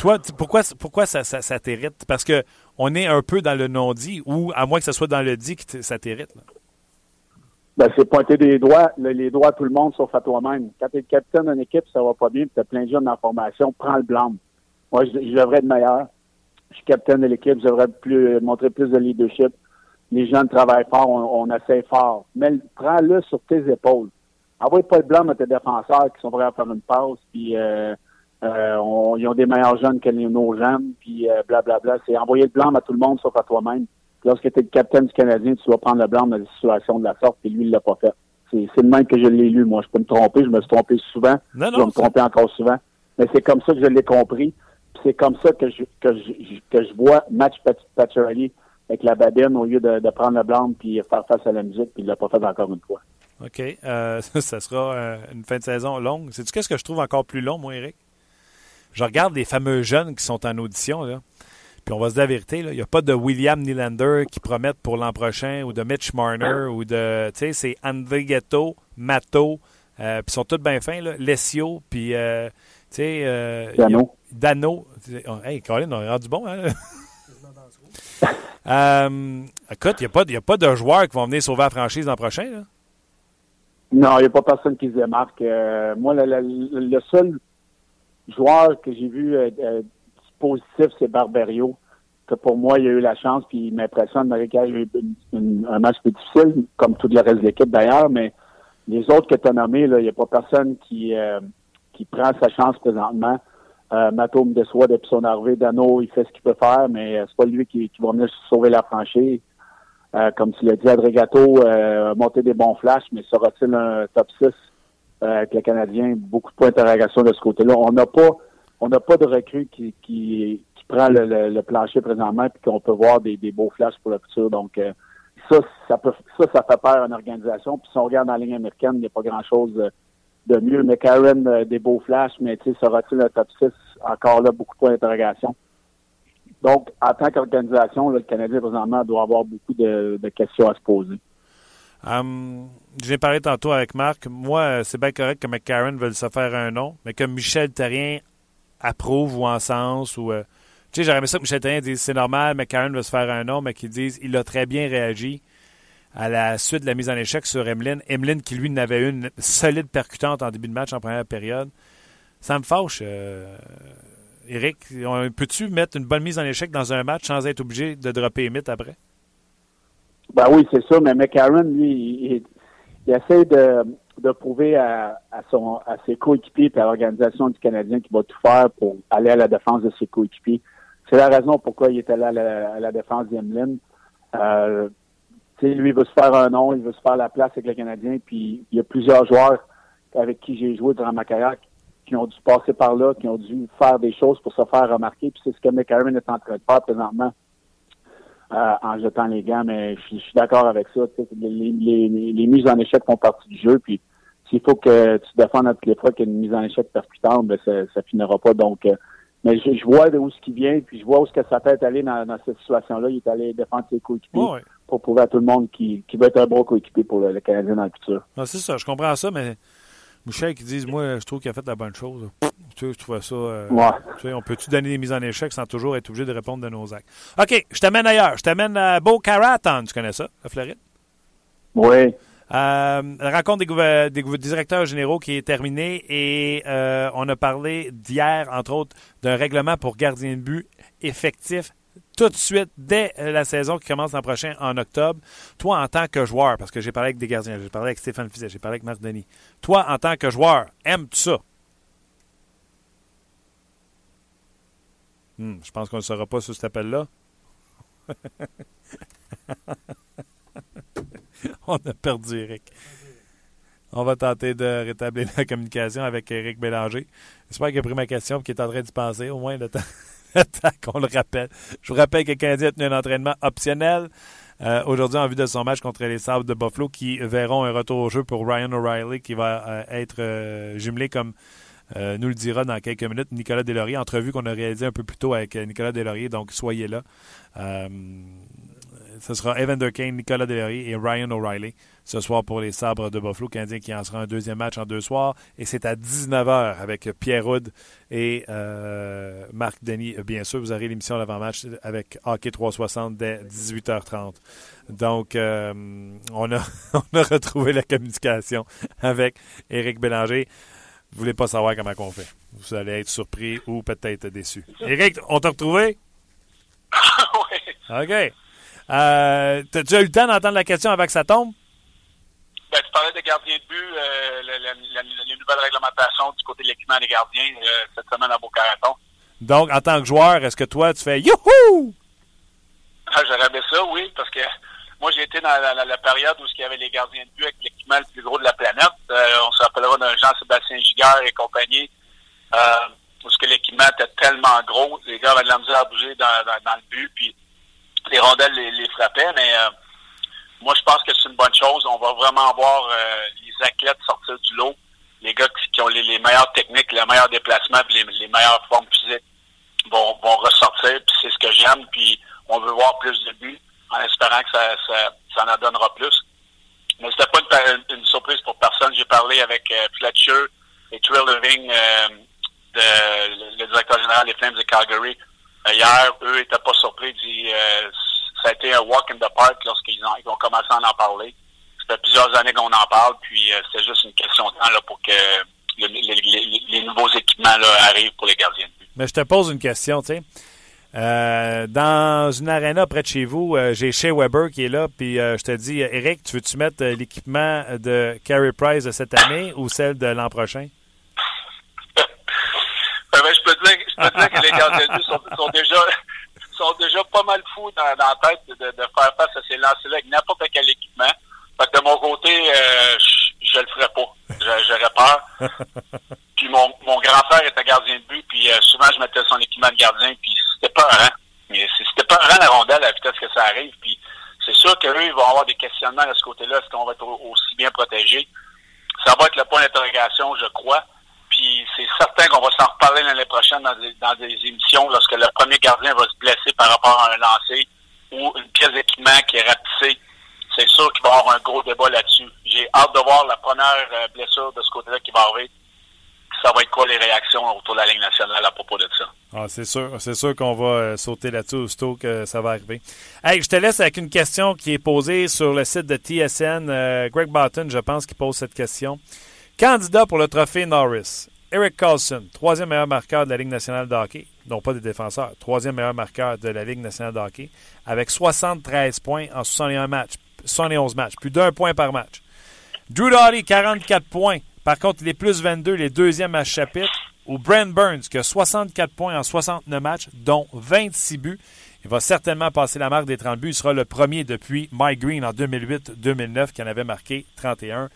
Toi, pourquoi ça t'irrite? Parce que on est un peu dans le non-dit, ou à moins que ce soit dans le dit que ça t'irrite. Là. Ben, c'est pointer les doigts à tout le monde, sauf à toi-même. Quand tu es le capitaine d'une équipe, ça va pas bien, puis tu as plein de jeunes dans la formation, prends le blâme. Moi, je devrais être meilleur. Je suis capitaine de l'équipe, je devrais montrer plus de leadership. les gens travaillent fort, on essaie fort. Mais prends-le sur tes épaules. Envoie pas le blâme à tes défenseurs qui sont prêts à faire une passe, puis ils ont des meilleurs jeunes que nos jeunes, puis blablabla. C'est envoyer le blâme à tout le monde, sauf à toi-même. Lorsque tu es le capitaine du Canadien, tu vas prendre le blâme dans des situations de la sorte, puis lui, il l'a pas fait. C'est le même que je l'ai lu, moi. Je peux me tromper, je me suis trompé souvent, je vais me tromper encore souvent. Mais c'est comme ça que je l'ai compris, puis c'est comme ça que je vois Max Pacioretty avec la badine au lieu de prendre le blâme puis faire face à la musique, puis il l'a pas fait encore une fois. OK. Ça sera une fin de saison longue. Sais-tu qu'est-ce que je trouve encore plus long, moi, Éric? Je regarde les fameux jeunes qui sont en audition, là. Puis on va se dire la vérité, là. Il n'y a pas de William Nylander qui promettent pour l'an prochain, ou de Mitch Marner, ou de... Tu sais, c'est André Ghetto, Mato, puis ils sont tous bien fins, là. Lesio, puis... tu sais... Dano. Hey, Colin, on a rendu bon, hein? Écoute, il n'y a pas de joueurs qui vont venir sauver la franchise l'an prochain, là? Non, il n'y a pas personne qui se démarque. Moi, le seul joueur que j'ai vu positif, c'est Barberio, que pour moi, il a eu la chance, puis il m'impressionne. Marika a eu un match plus difficile, comme tout le reste de l'équipe d'ailleurs, mais les autres que tu as nommés, il n'y a pas personne qui prend sa chance présentement. Mato me déçoit depuis son arrivée. Dano, il fait ce qu'il peut faire, mais c'est pas lui qui va venir sauver la franchise. Comme tu l'as dit, Adregato a monté des bons flashs, mais sera-t-il un top 6 avec le Canadien? Beaucoup de points d'interrogation de ce côté-là. On n'a pas de recrue qui prend le plancher présentement et qu'on peut voir des beaux flashs pour le futur. Donc ça fait peur à une organisation. Puis si on regarde dans la ligne américaine, il n'y a pas grand-chose de mieux. Mais McCarron, des beaux flashs, mais tu sais, sera-t-il un top 6? Encore là, beaucoup de points d'interrogation. Donc, en tant qu'organisation, là, le Canadien, présentement, doit avoir beaucoup de questions à se poser. J'ai parlé tantôt avec Marc. Moi, c'est bien correct que McCarron veuille se faire un nom, mais que Michel Therrien approuve ou encense. Tu sais, j'aurais aimé ça que Michel Therrien dise « C'est normal, McCarron veut se faire un nom », mais qu'il dise « Il a très bien réagi » à la suite de la mise en échec sur Emelin. Emelin qui, lui, n'avait une solide percutante en début de match, en première période. Ça me fâche... Éric, peux-tu mettre une bonne mise en échec dans un match sans être obligé de dropper les mythes après? Ben oui, c'est sûr, mais McCarron, lui, il essaie de prouver à ses coéquipiers et à l'organisation du Canadien qu'il va tout faire pour aller à la défense de ses coéquipiers. C'est la raison pourquoi il est allé à la défense d'Emelin. Lui, il veut se faire un nom, il veut se faire la place avec le Canadien, puis il y a plusieurs joueurs avec qui j'ai joué durant ma carrière qui ont dû passer par là, qui ont dû faire des choses pour se faire remarquer, puis c'est ce que McCarron est en train de faire présentement en jetant les gants, mais je suis d'accord avec ça. Les mises en échec font partie du jeu, puis s'il faut que tu défendes à toutes les fois qu'il y a une mise en échec percutante, ben ça finira pas. Donc, mais je vois d'où ce qui vient, puis je vois où ce que ça peut être allé dans cette situation-là. Il est allé défendre ses coéquipiers pour prouver à tout le monde qu'il va être un bon coéquipier pour le Canadien dans le futur. Ah, c'est ça, je comprends ça, mais... Mouchel qui disent, moi, je trouve qu'il a fait la bonne chose. Tu sais, je trouvais ça... Tu sais, on peut-tu donner des mises en échec sans toujours être obligé de répondre de nos actes? OK, je t'amène ailleurs. Je t'amène à Beau Caraton. Tu connais ça, la Floride? Oui. La rencontre des directeurs généraux qui est terminée et on a parlé d'hier, entre autres, d'un règlement pour gardien de but effectif tout de suite, dès la saison qui commence l'an prochain, en octobre. Toi, en tant que joueur, parce que j'ai parlé avec des gardiens, j'ai parlé avec Stéphane Fiset, j'ai parlé avec Marc Denis. Toi, en tant que joueur, aimes-tu ça? Je pense qu'on ne saura pas sur cet appel-là. On a perdu Éric. On va tenter de rétablir la communication avec Éric Bélanger. J'espère qu'il a pris ma question et qu'il est en train d'y penser, au moins le temps... qu'on le rappelle. Je vous rappelle que le Canadien a tenu un entraînement optionnel aujourd'hui en vue de son match contre les Sabres de Buffalo qui verront un retour au jeu pour Ryan O'Reilly qui va être jumelé comme nous le dira dans quelques minutes Nicolas Deslauriers. Entrevue qu'on a réalisée un peu plus tôt avec Nicolas Deslauriers, donc soyez là. Ce sera Evander Kane, Nicolas Deslauriers et Ryan O'Reilly ce soir pour les Sabres de Buffalo. Le Canadien qui en sera un deuxième match en deux soirs. Et c'est à 19h avec Pierre Houd et Marc Denis. Bien sûr, vous aurez l'émission d'avant-match avec Hockey 360 dès 18h30. Donc, on a retrouvé la communication avec Éric Bélanger. Vous ne voulez pas savoir comment on fait. Vous allez être surpris ou peut-être déçu. Éric, on t'a retrouvé? Oui. OK. T'as-tu eu le temps d'entendre la question avant que ça tombe? Ben, tu parlais de gardiens de but, la nouvelle réglementation du côté de l'équipement des gardiens cette semaine à Beaucaraton. Donc, en tant que joueur, est-ce que toi, tu fais « Youhou! » Ah, j'aurais aimé ça, oui, parce que moi, j'ai été dans la période où il y avait les gardiens de but avec l'équipement le plus gros de la planète. On se rappellera d'un Jean-Sébastien Giguère et compagnie, où ce que l'équipement était tellement gros, les gars avaient de la misère à bouger dans le but, puis les rondelles les frappaient, mais moi, je pense que c'est une bonne chose. On va vraiment voir les athlètes sortir du lot, les gars qui ont les meilleures techniques, les meilleurs déplacements, puis les meilleures formes physiques vont ressortir, puis c'est ce que j'aime, puis on veut voir plus de buts, en espérant que ça en donnera plus. Mais c'était pas une surprise pour personne. J'ai parlé avec Fletcher et Trill Living, le directeur général des Flames de Calgary. Hier, eux étaient pas surpris. Ça a été un walk in the park lorsqu'ils ont commencé à en parler. Ça fait plusieurs années qu'on en parle, puis c'est juste une question de temps là, pour que les nouveaux équipements là, arrivent pour les gardiens de but. Mais je te pose une question, tu sais. Dans une aréna près de chez vous, j'ai Shea Weber qui est là, puis je te dis, Eric, tu veux-tu mettre l'équipement de Carey Price de cette année ou celle de l'an prochain? Ben, je peux dire que les gardiens de but sont déjà pas mal fous dans la tête de faire face à ces lancers-là avec n'importe quel équipement. Fait que de mon côté, je le ferais pas. J'aurais peur. Puis mon grand frère était gardien de but, puis souvent je mettais son équipement de gardien, puis c'était pas rare. Mais c'était pas rare la rondelle à la vitesse que ça arrive. Puis c'est sûr qu'eux, ils vont avoir des questionnements de ce côté-là. Est-ce qu'on va être aussi bien protégé? Ça va être le point d'interrogation, je crois. Puis c'est certain qu'on va s'en reparler l'année prochaine dans des émissions lorsque le premier gardien va se blesser par rapport à un lancer ou une pièce d'équipement qui est rapetissée. C'est sûr qu'il va y avoir un gros débat là-dessus. J'ai hâte de voir la première blessure de ce côté-là qui va arriver. Ça va être quoi les réactions autour de la Ligue nationale à propos de ça? Ah, c'est sûr qu'on va sauter là-dessus aussitôt que ça va arriver. Hey, je te laisse avec une question qui est posée sur le site de TSN. Greg Barton, je pense, qui pose cette question. Candidat pour le trophée Norris, Eric Carlson, troisième meilleur marqueur de la Ligue nationale de hockey, non pas des défenseurs, troisième meilleur marqueur de la Ligue nationale de hockey, avec 73 points en 71 matchs, plus d'un point par match. Drew Doughty, 44 points. Par contre, il est plus 22, il est deuxième à chapitre. Ou Brent Burns, qui a 64 points en 69 matchs, dont 26 buts. Il va certainement passer la marque des 30 buts. Il sera le premier depuis Mike Green en 2008-2009, qui en avait marqué 31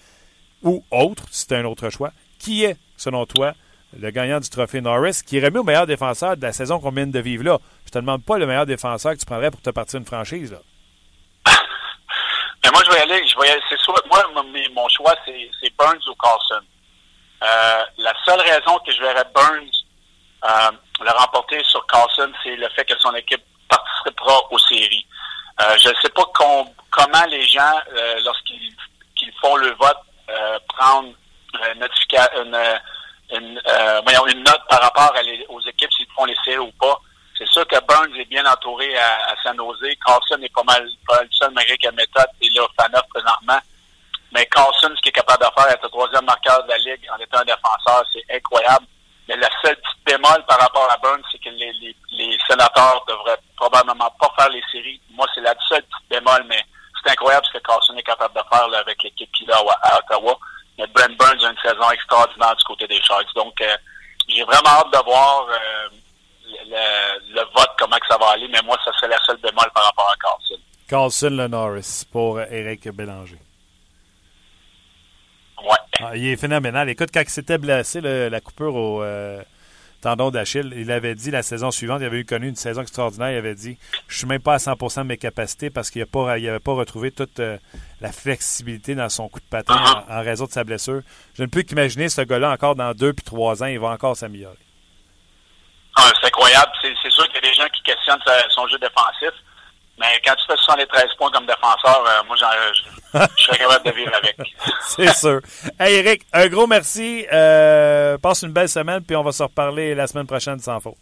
ou autre, si c'était un autre choix. Qui est, selon toi, le gagnant du trophée Norris, qui est remis au meilleur défenseur de la saison qu'on vient de vivre là? Je te demande pas le meilleur défenseur que tu prendrais pour te partir une franchise, là. Mais moi, je vais y aller, c'est soit, moi, mon choix, c'est Burns ou Carlson. La seule raison que je verrais Burns le remporter sur Carlson, c'est le fait que son équipe participera aux séries. Je ne sais pas comment les gens, lorsqu'ils font le vote, prendre une note par rapport aux équipes, s'ils font les séries ou pas. C'est sûr que Burns est bien entouré à San Jose. Carlson est pas mal seul, malgré que Méthode est là au fan-off présentement. Mais Carlson, ce qu'il est capable de faire, être le troisième marqueur de la Ligue en étant un défenseur, c'est incroyable. Mais la seule petite bémol par rapport à Burns, c'est que les sénateurs devraient probablement pas faire les séries. Moi, c'est la seule petite bémol, mais c'est incroyable ce que Carlson est capable de faire là, avec l'équipe qu'il a à Ottawa. Mais Brent Burns a une saison extraordinaire du côté des Sharks. Donc, j'ai vraiment hâte de voir... Le vote, comment que ça va aller, mais moi, ça serait la seule bémol par rapport à Carlson. Carlson le Norris pour Éric Bélanger. Ouais. Ah, il est phénoménal. Écoute, quand il s'était blessé, la coupure au tendon d'Achille, il avait dit la saison suivante, il avait connu une saison extraordinaire, il avait dit « Je suis même pas à 100% de mes capacités parce qu'il n'avait pas retrouvé toute la flexibilité dans son coup de patin en raison de sa blessure. » Je ne peux qu'imaginer ce gars-là encore dans 2 puis 3 ans, il va encore s'améliorer. Ah, c'est incroyable. C'est sûr qu'il y a des gens qui questionnent son jeu défensif, mais quand tu fais 73 points comme défenseur, moi, je serais capable de vivre avec. C'est sûr. Hey, Eric, un gros merci. Passe une belle semaine, puis on va se reparler la semaine prochaine sans faute.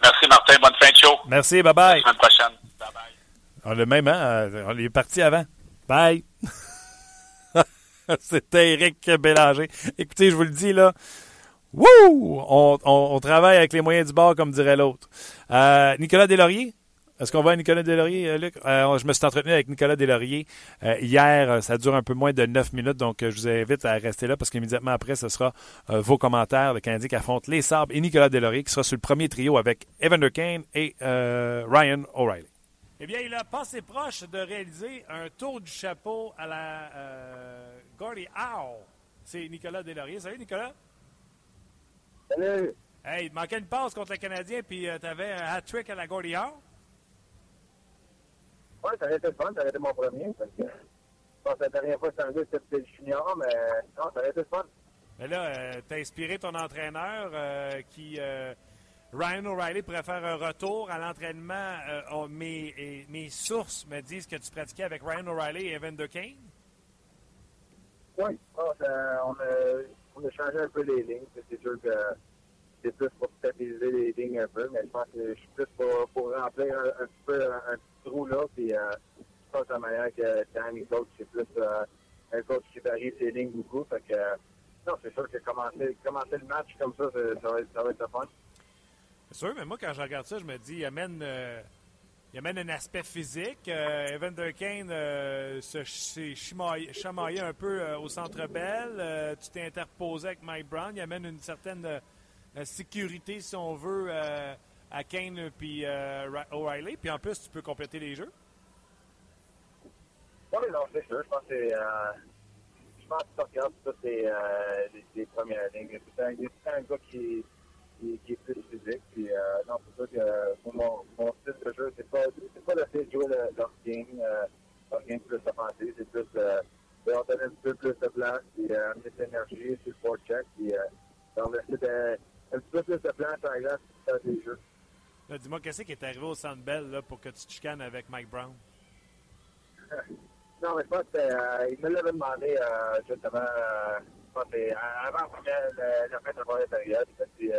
Merci, Martin. Bonne fin de show. Merci. Bye-bye. La semaine prochaine. Bye-bye. On le même, hein? On est parti avant. Bye. C'était Eric Bélanger. Écoutez, je vous le dis, là, wouh! On travaille avec les moyens du bord, comme dirait l'autre. Nicolas Deslauriers, Est-ce qu'on va à Nicolas Deslauriers, Luc? Je me suis entretenu avec Nicolas Deslauriers hier. Ça dure un peu moins de 9 minutes, donc je vous invite à rester là parce qu'immédiatement après, ce sera vos commentaires. Le Canadien qui affronte les Sabres et Nicolas Deslauriers qui sera sur le premier trio avec Evander Kane et Ryan O'Reilly. Eh bien, il a passé proche de réaliser un tour du chapeau à la Gordie Howe. C'est Nicolas Deslauriers. Salut, Nicolas. Salut. Hey, il manquait une passe contre le Canadien, puis t'avais un hat-trick à la Gordie Howe. Oui, ça avait été fun, ça avait été mon premier. Parce que, je pense que la dernière fois que c'est un jeu, c'était le junior, mais non, ça avait été fun. Mais là, t'as inspiré ton entraîneur qui, Ryan O'Reilly, pourrait faire un retour à l'entraînement. Mes sources me disent que tu pratiquais avec Ryan O'Reilly et Evander Kane. Oui, on a changé un peu les lignes. C'est sûr que c'est plus pour stabiliser les lignes un peu, mais je pense que je suis plus pour remplir un petit peu un trou là, puis je pense à la manière que Dan et coach, c'est plus un coach qui varie ses lignes beaucoup, fait que non, c'est sûr que commencer le match comme ça, ça va être fun. C'est sûr, mais moi, quand je regarde ça, je me dis, il amène un aspect physique. Evander Kane s'est chamaillé un peu au centre belle. Tu t'es interposé avec Mike Brown. Il amène une certaine sécurité, si on veut, à Kane puis O'Reilly. Puis en plus, tu peux compléter les jeux. Oui, non, c'est sûr. Je pense que tu regardes toutes les premières lignes. C'est un gars qui est plus physique. Puis, non, c'est sûr que pour mon style de jeu, c'est pas le fait de jouer leur game plus offensif. C'est plus de leur donner un peu plus de place, puis amener de l'énergie sur le forecheck, puis leur laisser un petit peu plus de place en glace pour faire des jeux. Là, dis-moi, qu'est-ce qui est arrivé au Centre Bell pour que tu te chicanes avec Mike Brown? Non, mais je pense qu'il me l'avait demandé justement. Avant la fin de la première période, tu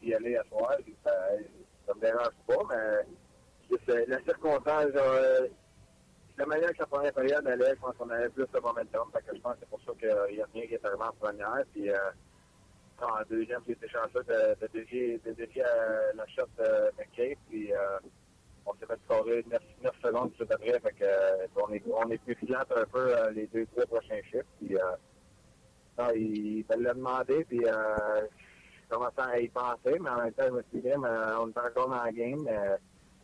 suis allé à soir, ça me dérange pas, mais juste, la circonstance, la manière que la première période allait, je pense qu'on avait plus de momentum, fait que je pense que c'est pour ça qu'il n'y a rien qui est arrivé en première, puis en deuxième, j'ai été chanceux de dévier la shot de McCabe, puis on s'est fait scorer 9 secondes tout après, fait que on est plus flat un peu les 2-3 prochains chiffres. Puis, non, il me l'a demandé, puis je commençais à y penser, mais en même temps, je me suis dit, on est encore dans la game, mais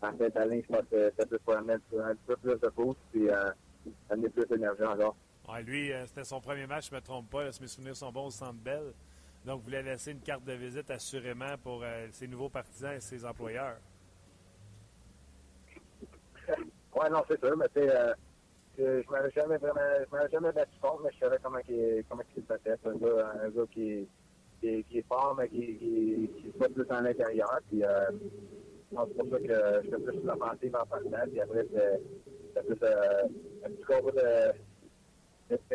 en fait, à l'année, je pense que c'était plus pour amener un peu plus de pouce, puis amener plus d'énergie encore. Ouais, lui, c'était son premier match, je ne me trompe pas, là, si mes souvenirs sont bons au Centre Bell. Donc, vous voulez laisser une carte de visite assurément pour ses nouveaux partisans et ses employeurs. Oui, non, c'est sûr, mais tu sais, je m'avais jamais battu contre, mais je savais comment il se battait. C'est un gars qui est fort, mais qui se bat plus à l'intérieur. Puis, c'est pour ça que je fais plus de l'offensive en partant. Puis après, c'est plus un petit combo de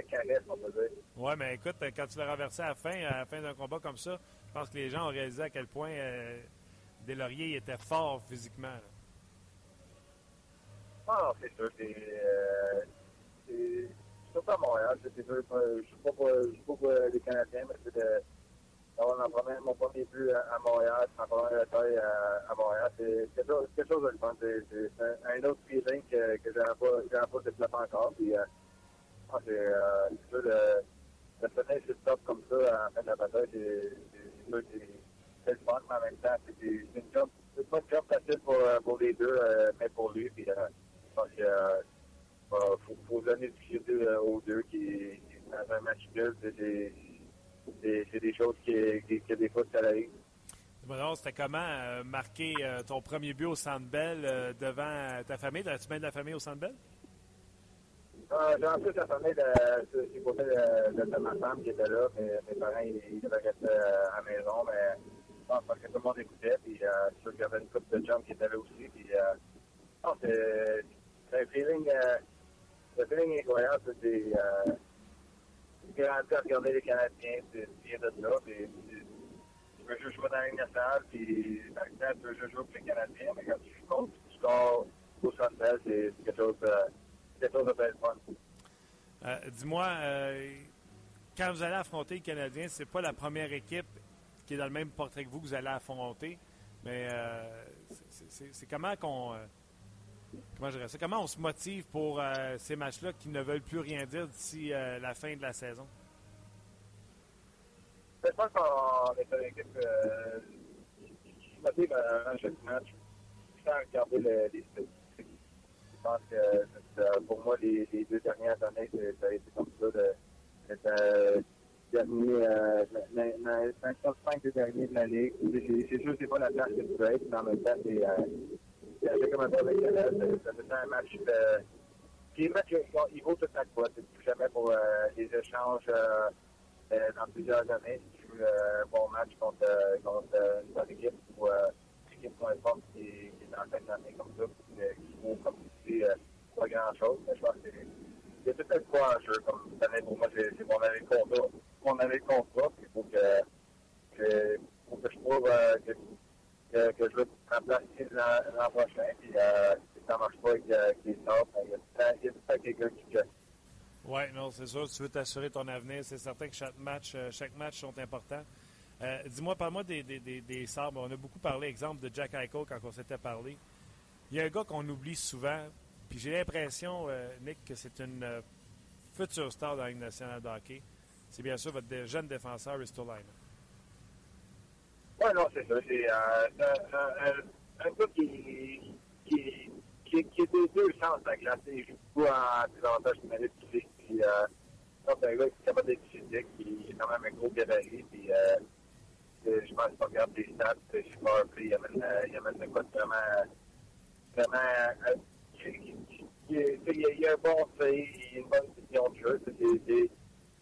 charisme, on peut dire. Oui, mais écoute, quand tu l'as renversé à la fin d'un combat comme ça, je pense que les gens ont réalisé à quel point Deslauriers était fort physiquement. Là. Ah, c'est sûr. C'est surtout à Montréal. C'est sûr. Je ne suis pas pour les Canadiens, mais c'est mon premier but à Montréal, ma première bataille à Montréal. C'est quelque chose de le fun. C'est un autre feeling que je n'avais pas développé encore. Puis, c'est sûr, de tenir sur le top comme ça à la fin de la bataille, c'est sûr que c'est le fun, mais en même temps, c'est une job. C'est pas une job facile pour les deux, mais pour lui. Puis, donc, faut donner du crédit aux deux qui dans un match nul, c'est des choses qui des fois ça arrive. Bon, c'était comment marquer ton premier but au Centre Bell devant ta famille? As-tu bien de la famille au Centre Bell? J'ai ensuite la famille du côté de ma femme qui était là. Mes parents ils devaient rester à la maison, mais je pense que tout le monde écoutait. Puis c'est sûr qu'il y avait une couple de jump qui était là aussi. Puis, non, c'est un feeling incroyable. C'est grandi à regarder les Canadiens, tu viens de là, puis tu peux juste jouer dans la Ligue nationale, puis dans le temps, tu peux juste jouer pour les Canadiens, mais quand tu comptes, tu scores au centre, c'est quelque chose de très fun. Dis-moi, quand vous allez affronter les Canadiens, c'est pas la première équipe qui est dans le même portrait que vous allez affronter. Mais c'est comment qu'on... comment je dirais ça? Comment on se motive pour ces matchs-là qui ne veulent plus rien dire d'ici la fin de la saison? Je pense qu'on est une équipe qui se motive à un jeu de match sans regarder les statistiques. Je pense que pour moi, les deux dernières années, ça a été comme ça. Le 5 des derniers de l'année. C'est sûr que c'est pas la place que tu veux être, mais en même temps, c'est comme un peu avec la c'est un match qui est un match qui vaut toute la boîte. C'est plus jamais pour les échanges dans plusieurs années. C'est plus bon match contre une équipe ou une équipe moins forte qui est en fin d'année comme ça, qui vaut comme si pas grand chose. Mais je pense que il y a tout un quoi en jeu. Comme cette année pour moi, c'est qu'on avait le contrat. On avait le contrat, il faut que je trouve que je veux remplacer l'an prochain, puis si ça ne marche pas et qu'il sort, il y a tout ça quelqu'un qui gagne. Oui, non, c'est sûr, tu veux t'assurer ton avenir, c'est certain que chaque match sont importants. Dis-moi, parle-moi des sabres. On a beaucoup parlé, exemple, de Jack Eichel quand on s'était parlé. Il y a un gars qu'on oublie souvent, puis j'ai l'impression, Nick, que c'est une future star dans la Ligue nationale de hockey. C'est bien sûr votre jeune défenseur, Ristolainen. Oui, non, c'est ça. C'est un gars qui est des deux sens de la glace. Il joue beaucoup en désavantage numérique physique. Puis, c'est un gars qui est capable d'être physique. Il est quand même un gros gabarit. Puis, je pense qu'on regarde des stats. Je suis pas un peu. Il y a même un code vraiment il y a un bon fait. Il y a une bonne vision de jeu.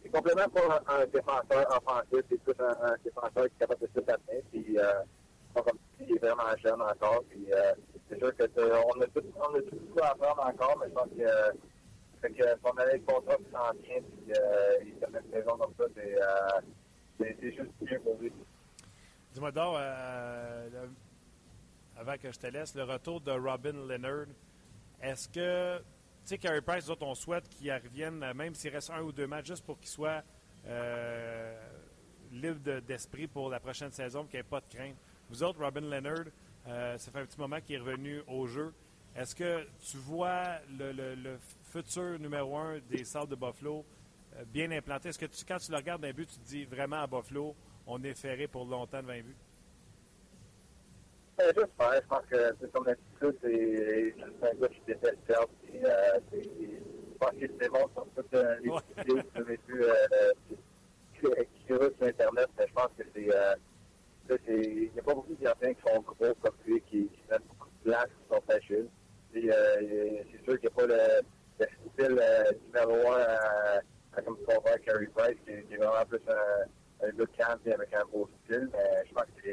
C'est complètement pas un défenseur offensif, c'est plus un défenseur qui est capable de se taper, puis comme il est vraiment jeune encore, puis c'est sûr qu'on a tout à apprendre encore, mais je pense que son année de contrat s'en vient, puis il fait une saison comme ça, c'est juste bien pour lui. Dis-moi donc, avant que je te laisse, le retour de Robin Leonard, est-ce que... Tu sais, Carey Price, d'autres, on souhaite qu'il revienne, même s'il reste un ou deux matchs, juste pour qu'il soit libre d'esprit pour la prochaine saison, qu'il n'y ait pas de crainte. Vous autres, Robin Leonard, ça fait un petit moment qu'il est revenu au jeu. Est-ce que tu vois le futur numéro 1 des Sabres de Buffalo bien implanté? Est-ce que quand tu le regardes d'un but, tu te dis vraiment à Buffalo, on est ferré pour longtemps de 20 buts? J'espère, je pense que c'est son attitude, c'est un gars qui déteste perdre, puis je pense qu'il se démontre sur toutes les vidéos que j'ai vues sur Internet, mais je pense que il n'y a pas beaucoup de gardiens qui sont gros comme lui, qui mettent beaucoup de place, qui sont faciles. Puis c'est sûr qu'il n'y a pas le style numéro 1 comme ce qu'on voit à Carey Price, qui est vraiment plus un gars calme et avec un beau style, mais je pense que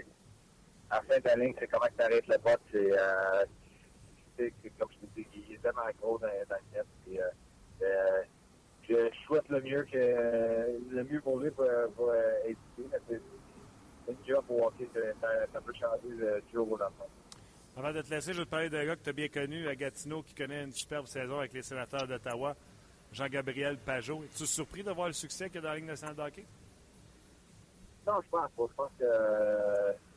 à la fin de la ligne, c'est comment tu arrêtes le bot. C'est comme je te dis, il est tellement gros dans le net. Puis, je souhaite le mieux pour lui pour aider. C'est une job au hockey, ça peut changer du jour au lendemain. Avant de te laisser, je vais te parler d'un gars que tu as bien connu à Gatineau, qui connaît une superbe saison avec les Sénateurs d'Ottawa, Jean-Gabriel Pajot. Es-tu surpris de voir le succès qu'il y a dans la Ligue nationale de hockey? Non, je pense pas. Je pense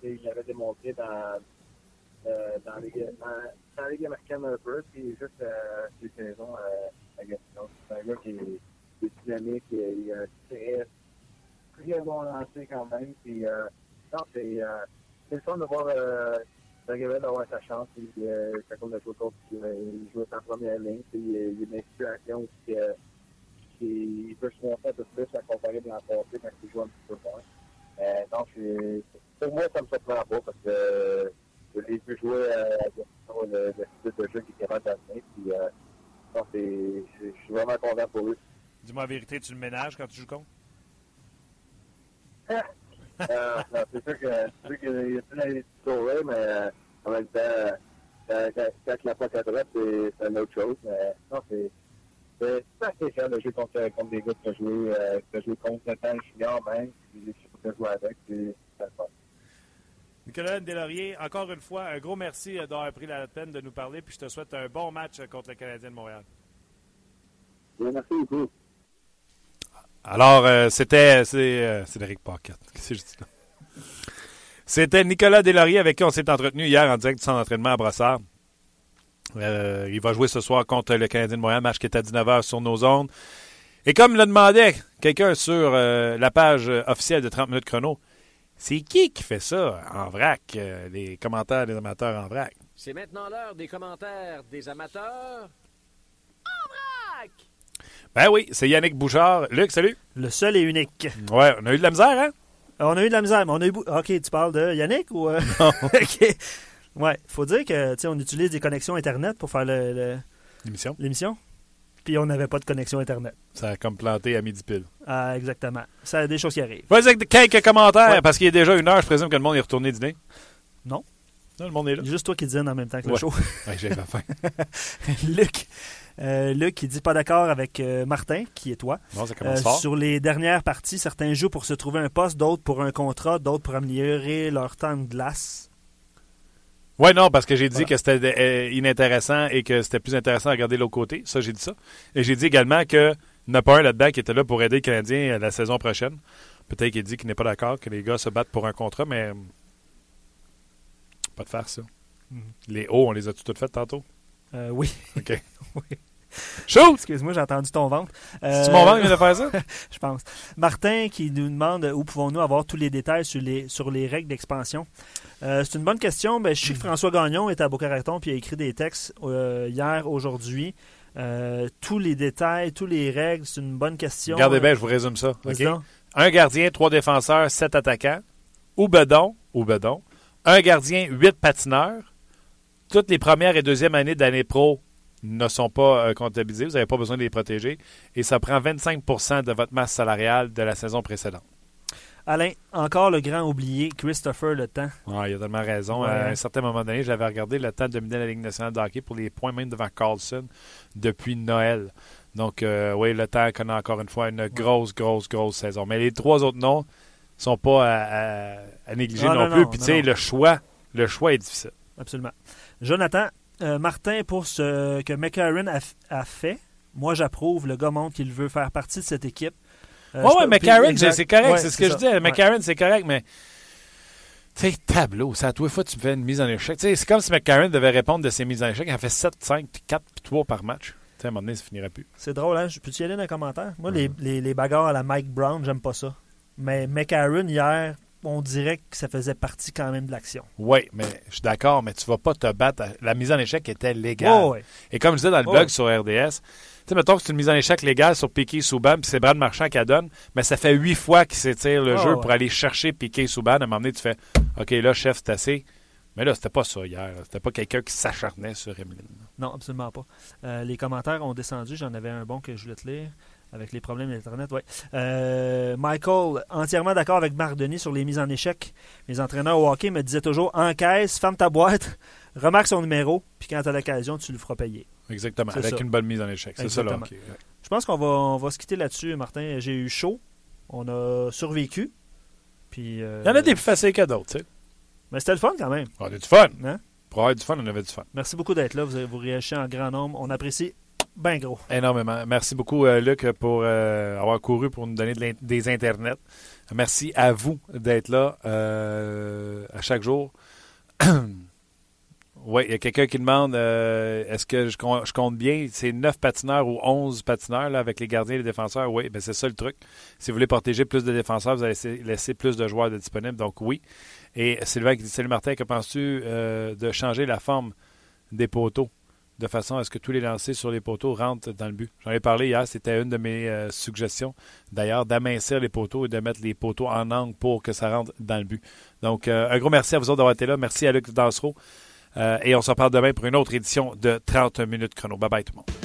qu'il l'avait démontré dans la Ligue américaine un peu, puis juste ces saisons à Gatineau. C'est un gars qui est dynamique, il a très bon lancé quand même. Puis, non, c'est le fun de voir Jean-Gabriel avoir sa chance, puis ça compte de jouer contre, puis il joue en première ligne, puis il y a une inspiration, puis il peut se montrer un peu plus à comparer de l'an passé quand il joue un petit peu moins. Donc, pour moi, ça me surprend pas parce que je l'ai vu jouer le style de jeu qui est capable d'amener. Puis, donc, je suis vraiment content pour eux. Dis-moi la vérité, tu le ménages quand tu joues contre? Non, c'est sûr qu'il y a tout dans les tournées, mais en même temps, quand la pointe à droite, c'est une autre chose. Mais non, c'est assez cher de jouer contre des gars que je jouais contre le temps junior même. Nicolas Deslauriers, encore une fois, un gros merci d'avoir pris la peine de nous parler, puis je te souhaite un bon match contre le Canadien de Montréal. Bien, merci beaucoup. Alors, c'est Cédric Paquette. Qu'est-ce que je dis là? C'était Nicolas Deslauriers avec qui on s'est entretenu hier en direct de son entraînement à Brossard. Il va jouer ce soir contre le Canadien de Montréal, match qui est à 19h sur nos ondes. Et comme le demandait quelqu'un sur la page officielle de 30 minutes chrono, c'est qui fait ça en vrac, les commentaires des amateurs en vrac? C'est maintenant l'heure des commentaires des amateurs en vrac! Ben oui, c'est Yannick Bouchard. Luc, salut! Le seul et unique. Ouais, on a eu de la misère, hein? On a eu de la misère, mais on a eu... OK, tu parles de Yannick ou... Non. OK. Ouais, faut dire que, tu sais, on utilise des connexions Internet pour faire l'émission. L'émission. Puis on n'avait pas de connexion Internet. Ça a comme planté à midi pile. Ah, exactement. Ça a des choses qui arrivent. Vas-y avec quelques commentaires, ouais. Parce qu'il est déjà 1h, je présume que le monde est retourné dîner. Non. Non, le monde est là. Juste toi qui dînes en même temps que le show. Ouais, j'ai la faim. Luc qui dit pas d'accord avec Martin, qui est toi. Bon, ça commence fort. Sur les dernières parties, certains jouent pour se trouver un poste, d'autres pour un contrat, d'autres pour améliorer leur temps de glace. Oui, non, parce que j'ai dit que c'était inintéressant et que c'était plus intéressant à regarder de l'autre côté. Ça, j'ai dit ça. Et j'ai dit également qu'il n'y en a pas un là-dedans qui était là pour aider les Canadiens la saison prochaine. Peut-être qu'il dit qu'il n'est pas d'accord que les gars se battent pour un contrat, mais pas de faire ça. Mm-hmm. Les hauts, on les a toutes faites tantôt? Oui. OK. Oui. Shoot! Excuse-moi, j'ai entendu ton ventre. C'est mon ventre qui vient de faire ça? Je pense. Martin qui nous demande où pouvons-nous avoir tous les détails sur les règles d'expansion. C'est une bonne question. Ben, je sais que François Gagnon est à Boca-Raton et a écrit des textes hier, aujourd'hui. Tous les détails, toutes les règles, c'est une bonne question. Regardez bien, je vous résume ça. Okay? Un gardien, 3 défenseurs, 7 attaquants. Ou bedon. Un gardien, 8 patineurs. Toutes les premières et deuxièmes années d'année pro ne sont pas comptabilisées. Vous n'avez pas besoin de les protéger. Et ça prend 25% de votre masse salariale de la saison précédente. Alain, encore le grand oublié, Christopher Le Temps. Ah, il a tellement raison. Ouais. À un certain moment donné, j'avais regardé Le Temps dominer la Ligue nationale de hockey pour les points même devant Carlson depuis Noël. Donc, oui, Le Temps connaît encore une fois une grosse saison. Mais les trois autres noms sont pas à négliger non plus. Puis, tu sais, le choix est difficile. Absolument. Jonathan, Martin, pour ce que McCarron a fait, moi, j'approuve. Le gars montre qu'il veut faire partie de cette équipe. Oui, McCarron, c'est correct, ouais, c'est ce que je dis. McCarron, c'est correct, mais... Tu sais, tableau, c'est à tous les fois que tu me fais une mise en échec. T'sais, c'est comme si McCarron devait répondre de ses mises en échec. Elle fait 7, 5, 4, 3 par match. T'sais, à un moment donné, ça finirait plus. C'est drôle, hein? Peux-tu y aller dans les commentaires? Moi, les bagarres à la Mike Brown, j'aime pas ça. Mais McCarron, hier, on dirait que ça faisait partie quand même de l'action. Oui, mais je suis d'accord, mais tu vas pas te battre. La mise en échec était légale. Oh, ouais. Et comme je disais dans le blog sur RDS... Tu sais, mettons que c'est une mise en échec légale sur Piquet-Subban, puis c'est Brad Marchand qui la donne, mais ça fait 8 fois qu'il s'étire le jeu pour aller chercher Piquet-Subban. À un moment donné, tu fais « OK, là, chef, c'est assez. » Mais là, c'était pas ça hier. C'était pas quelqu'un qui s'acharnait sur Emelin. Non, absolument pas. Les commentaires ont descendu. J'en avais un bon que je voulais te lire avec les problèmes d'Internet. Ouais. Michael, entièrement d'accord avec Marc Denis sur les mises en échec. Mes entraîneurs au hockey me disaient toujours « Encaisse, ferme ta boîte, remarque son numéro, puis quand tu as l'occasion, tu le feras payer. » Exactement, c'est avec ça. Une bonne mise en échec. C'est exactement. Ça, là. Okay. Ouais. Je pense qu'on va se quitter là-dessus, Martin. J'ai eu chaud. On a survécu. Puis, il y en a des plus faciles que d'autres, tu sais. Mais c'était le fun quand même. On a eu du fun. Hein? Pour avoir du fun, on avait du fun. Merci beaucoup d'être là. Vous réagissez en grand nombre. On apprécie bien gros. Énormément. Merci beaucoup, Luc, pour avoir couru pour nous donner des internets. Merci à vous d'être là à chaque jour. Oui, il y a quelqu'un qui demande est-ce que je compte bien? C'est 9 patineurs ou 11 patineurs là, avec les gardiens et les défenseurs. Oui, ben c'est ça le truc. Si vous voulez protéger plus de défenseurs, vous allez laisser plus de joueurs de disponibles. Donc oui. Et Sylvain qui dit « Salut Martin, que penses-tu de changer la forme des poteaux de façon à ce que tous les lancers sur les poteaux rentrent dans le but? » J'en ai parlé hier, c'était une de mes suggestions. D'ailleurs, d'amincir les poteaux et de mettre les poteaux en angle pour que ça rentre dans le but. Donc un gros merci à vous autres d'avoir été là. Merci à Luc Dansereau. Et on se reparle demain pour une autre édition de 30 minutes chrono. Bye bye tout le monde.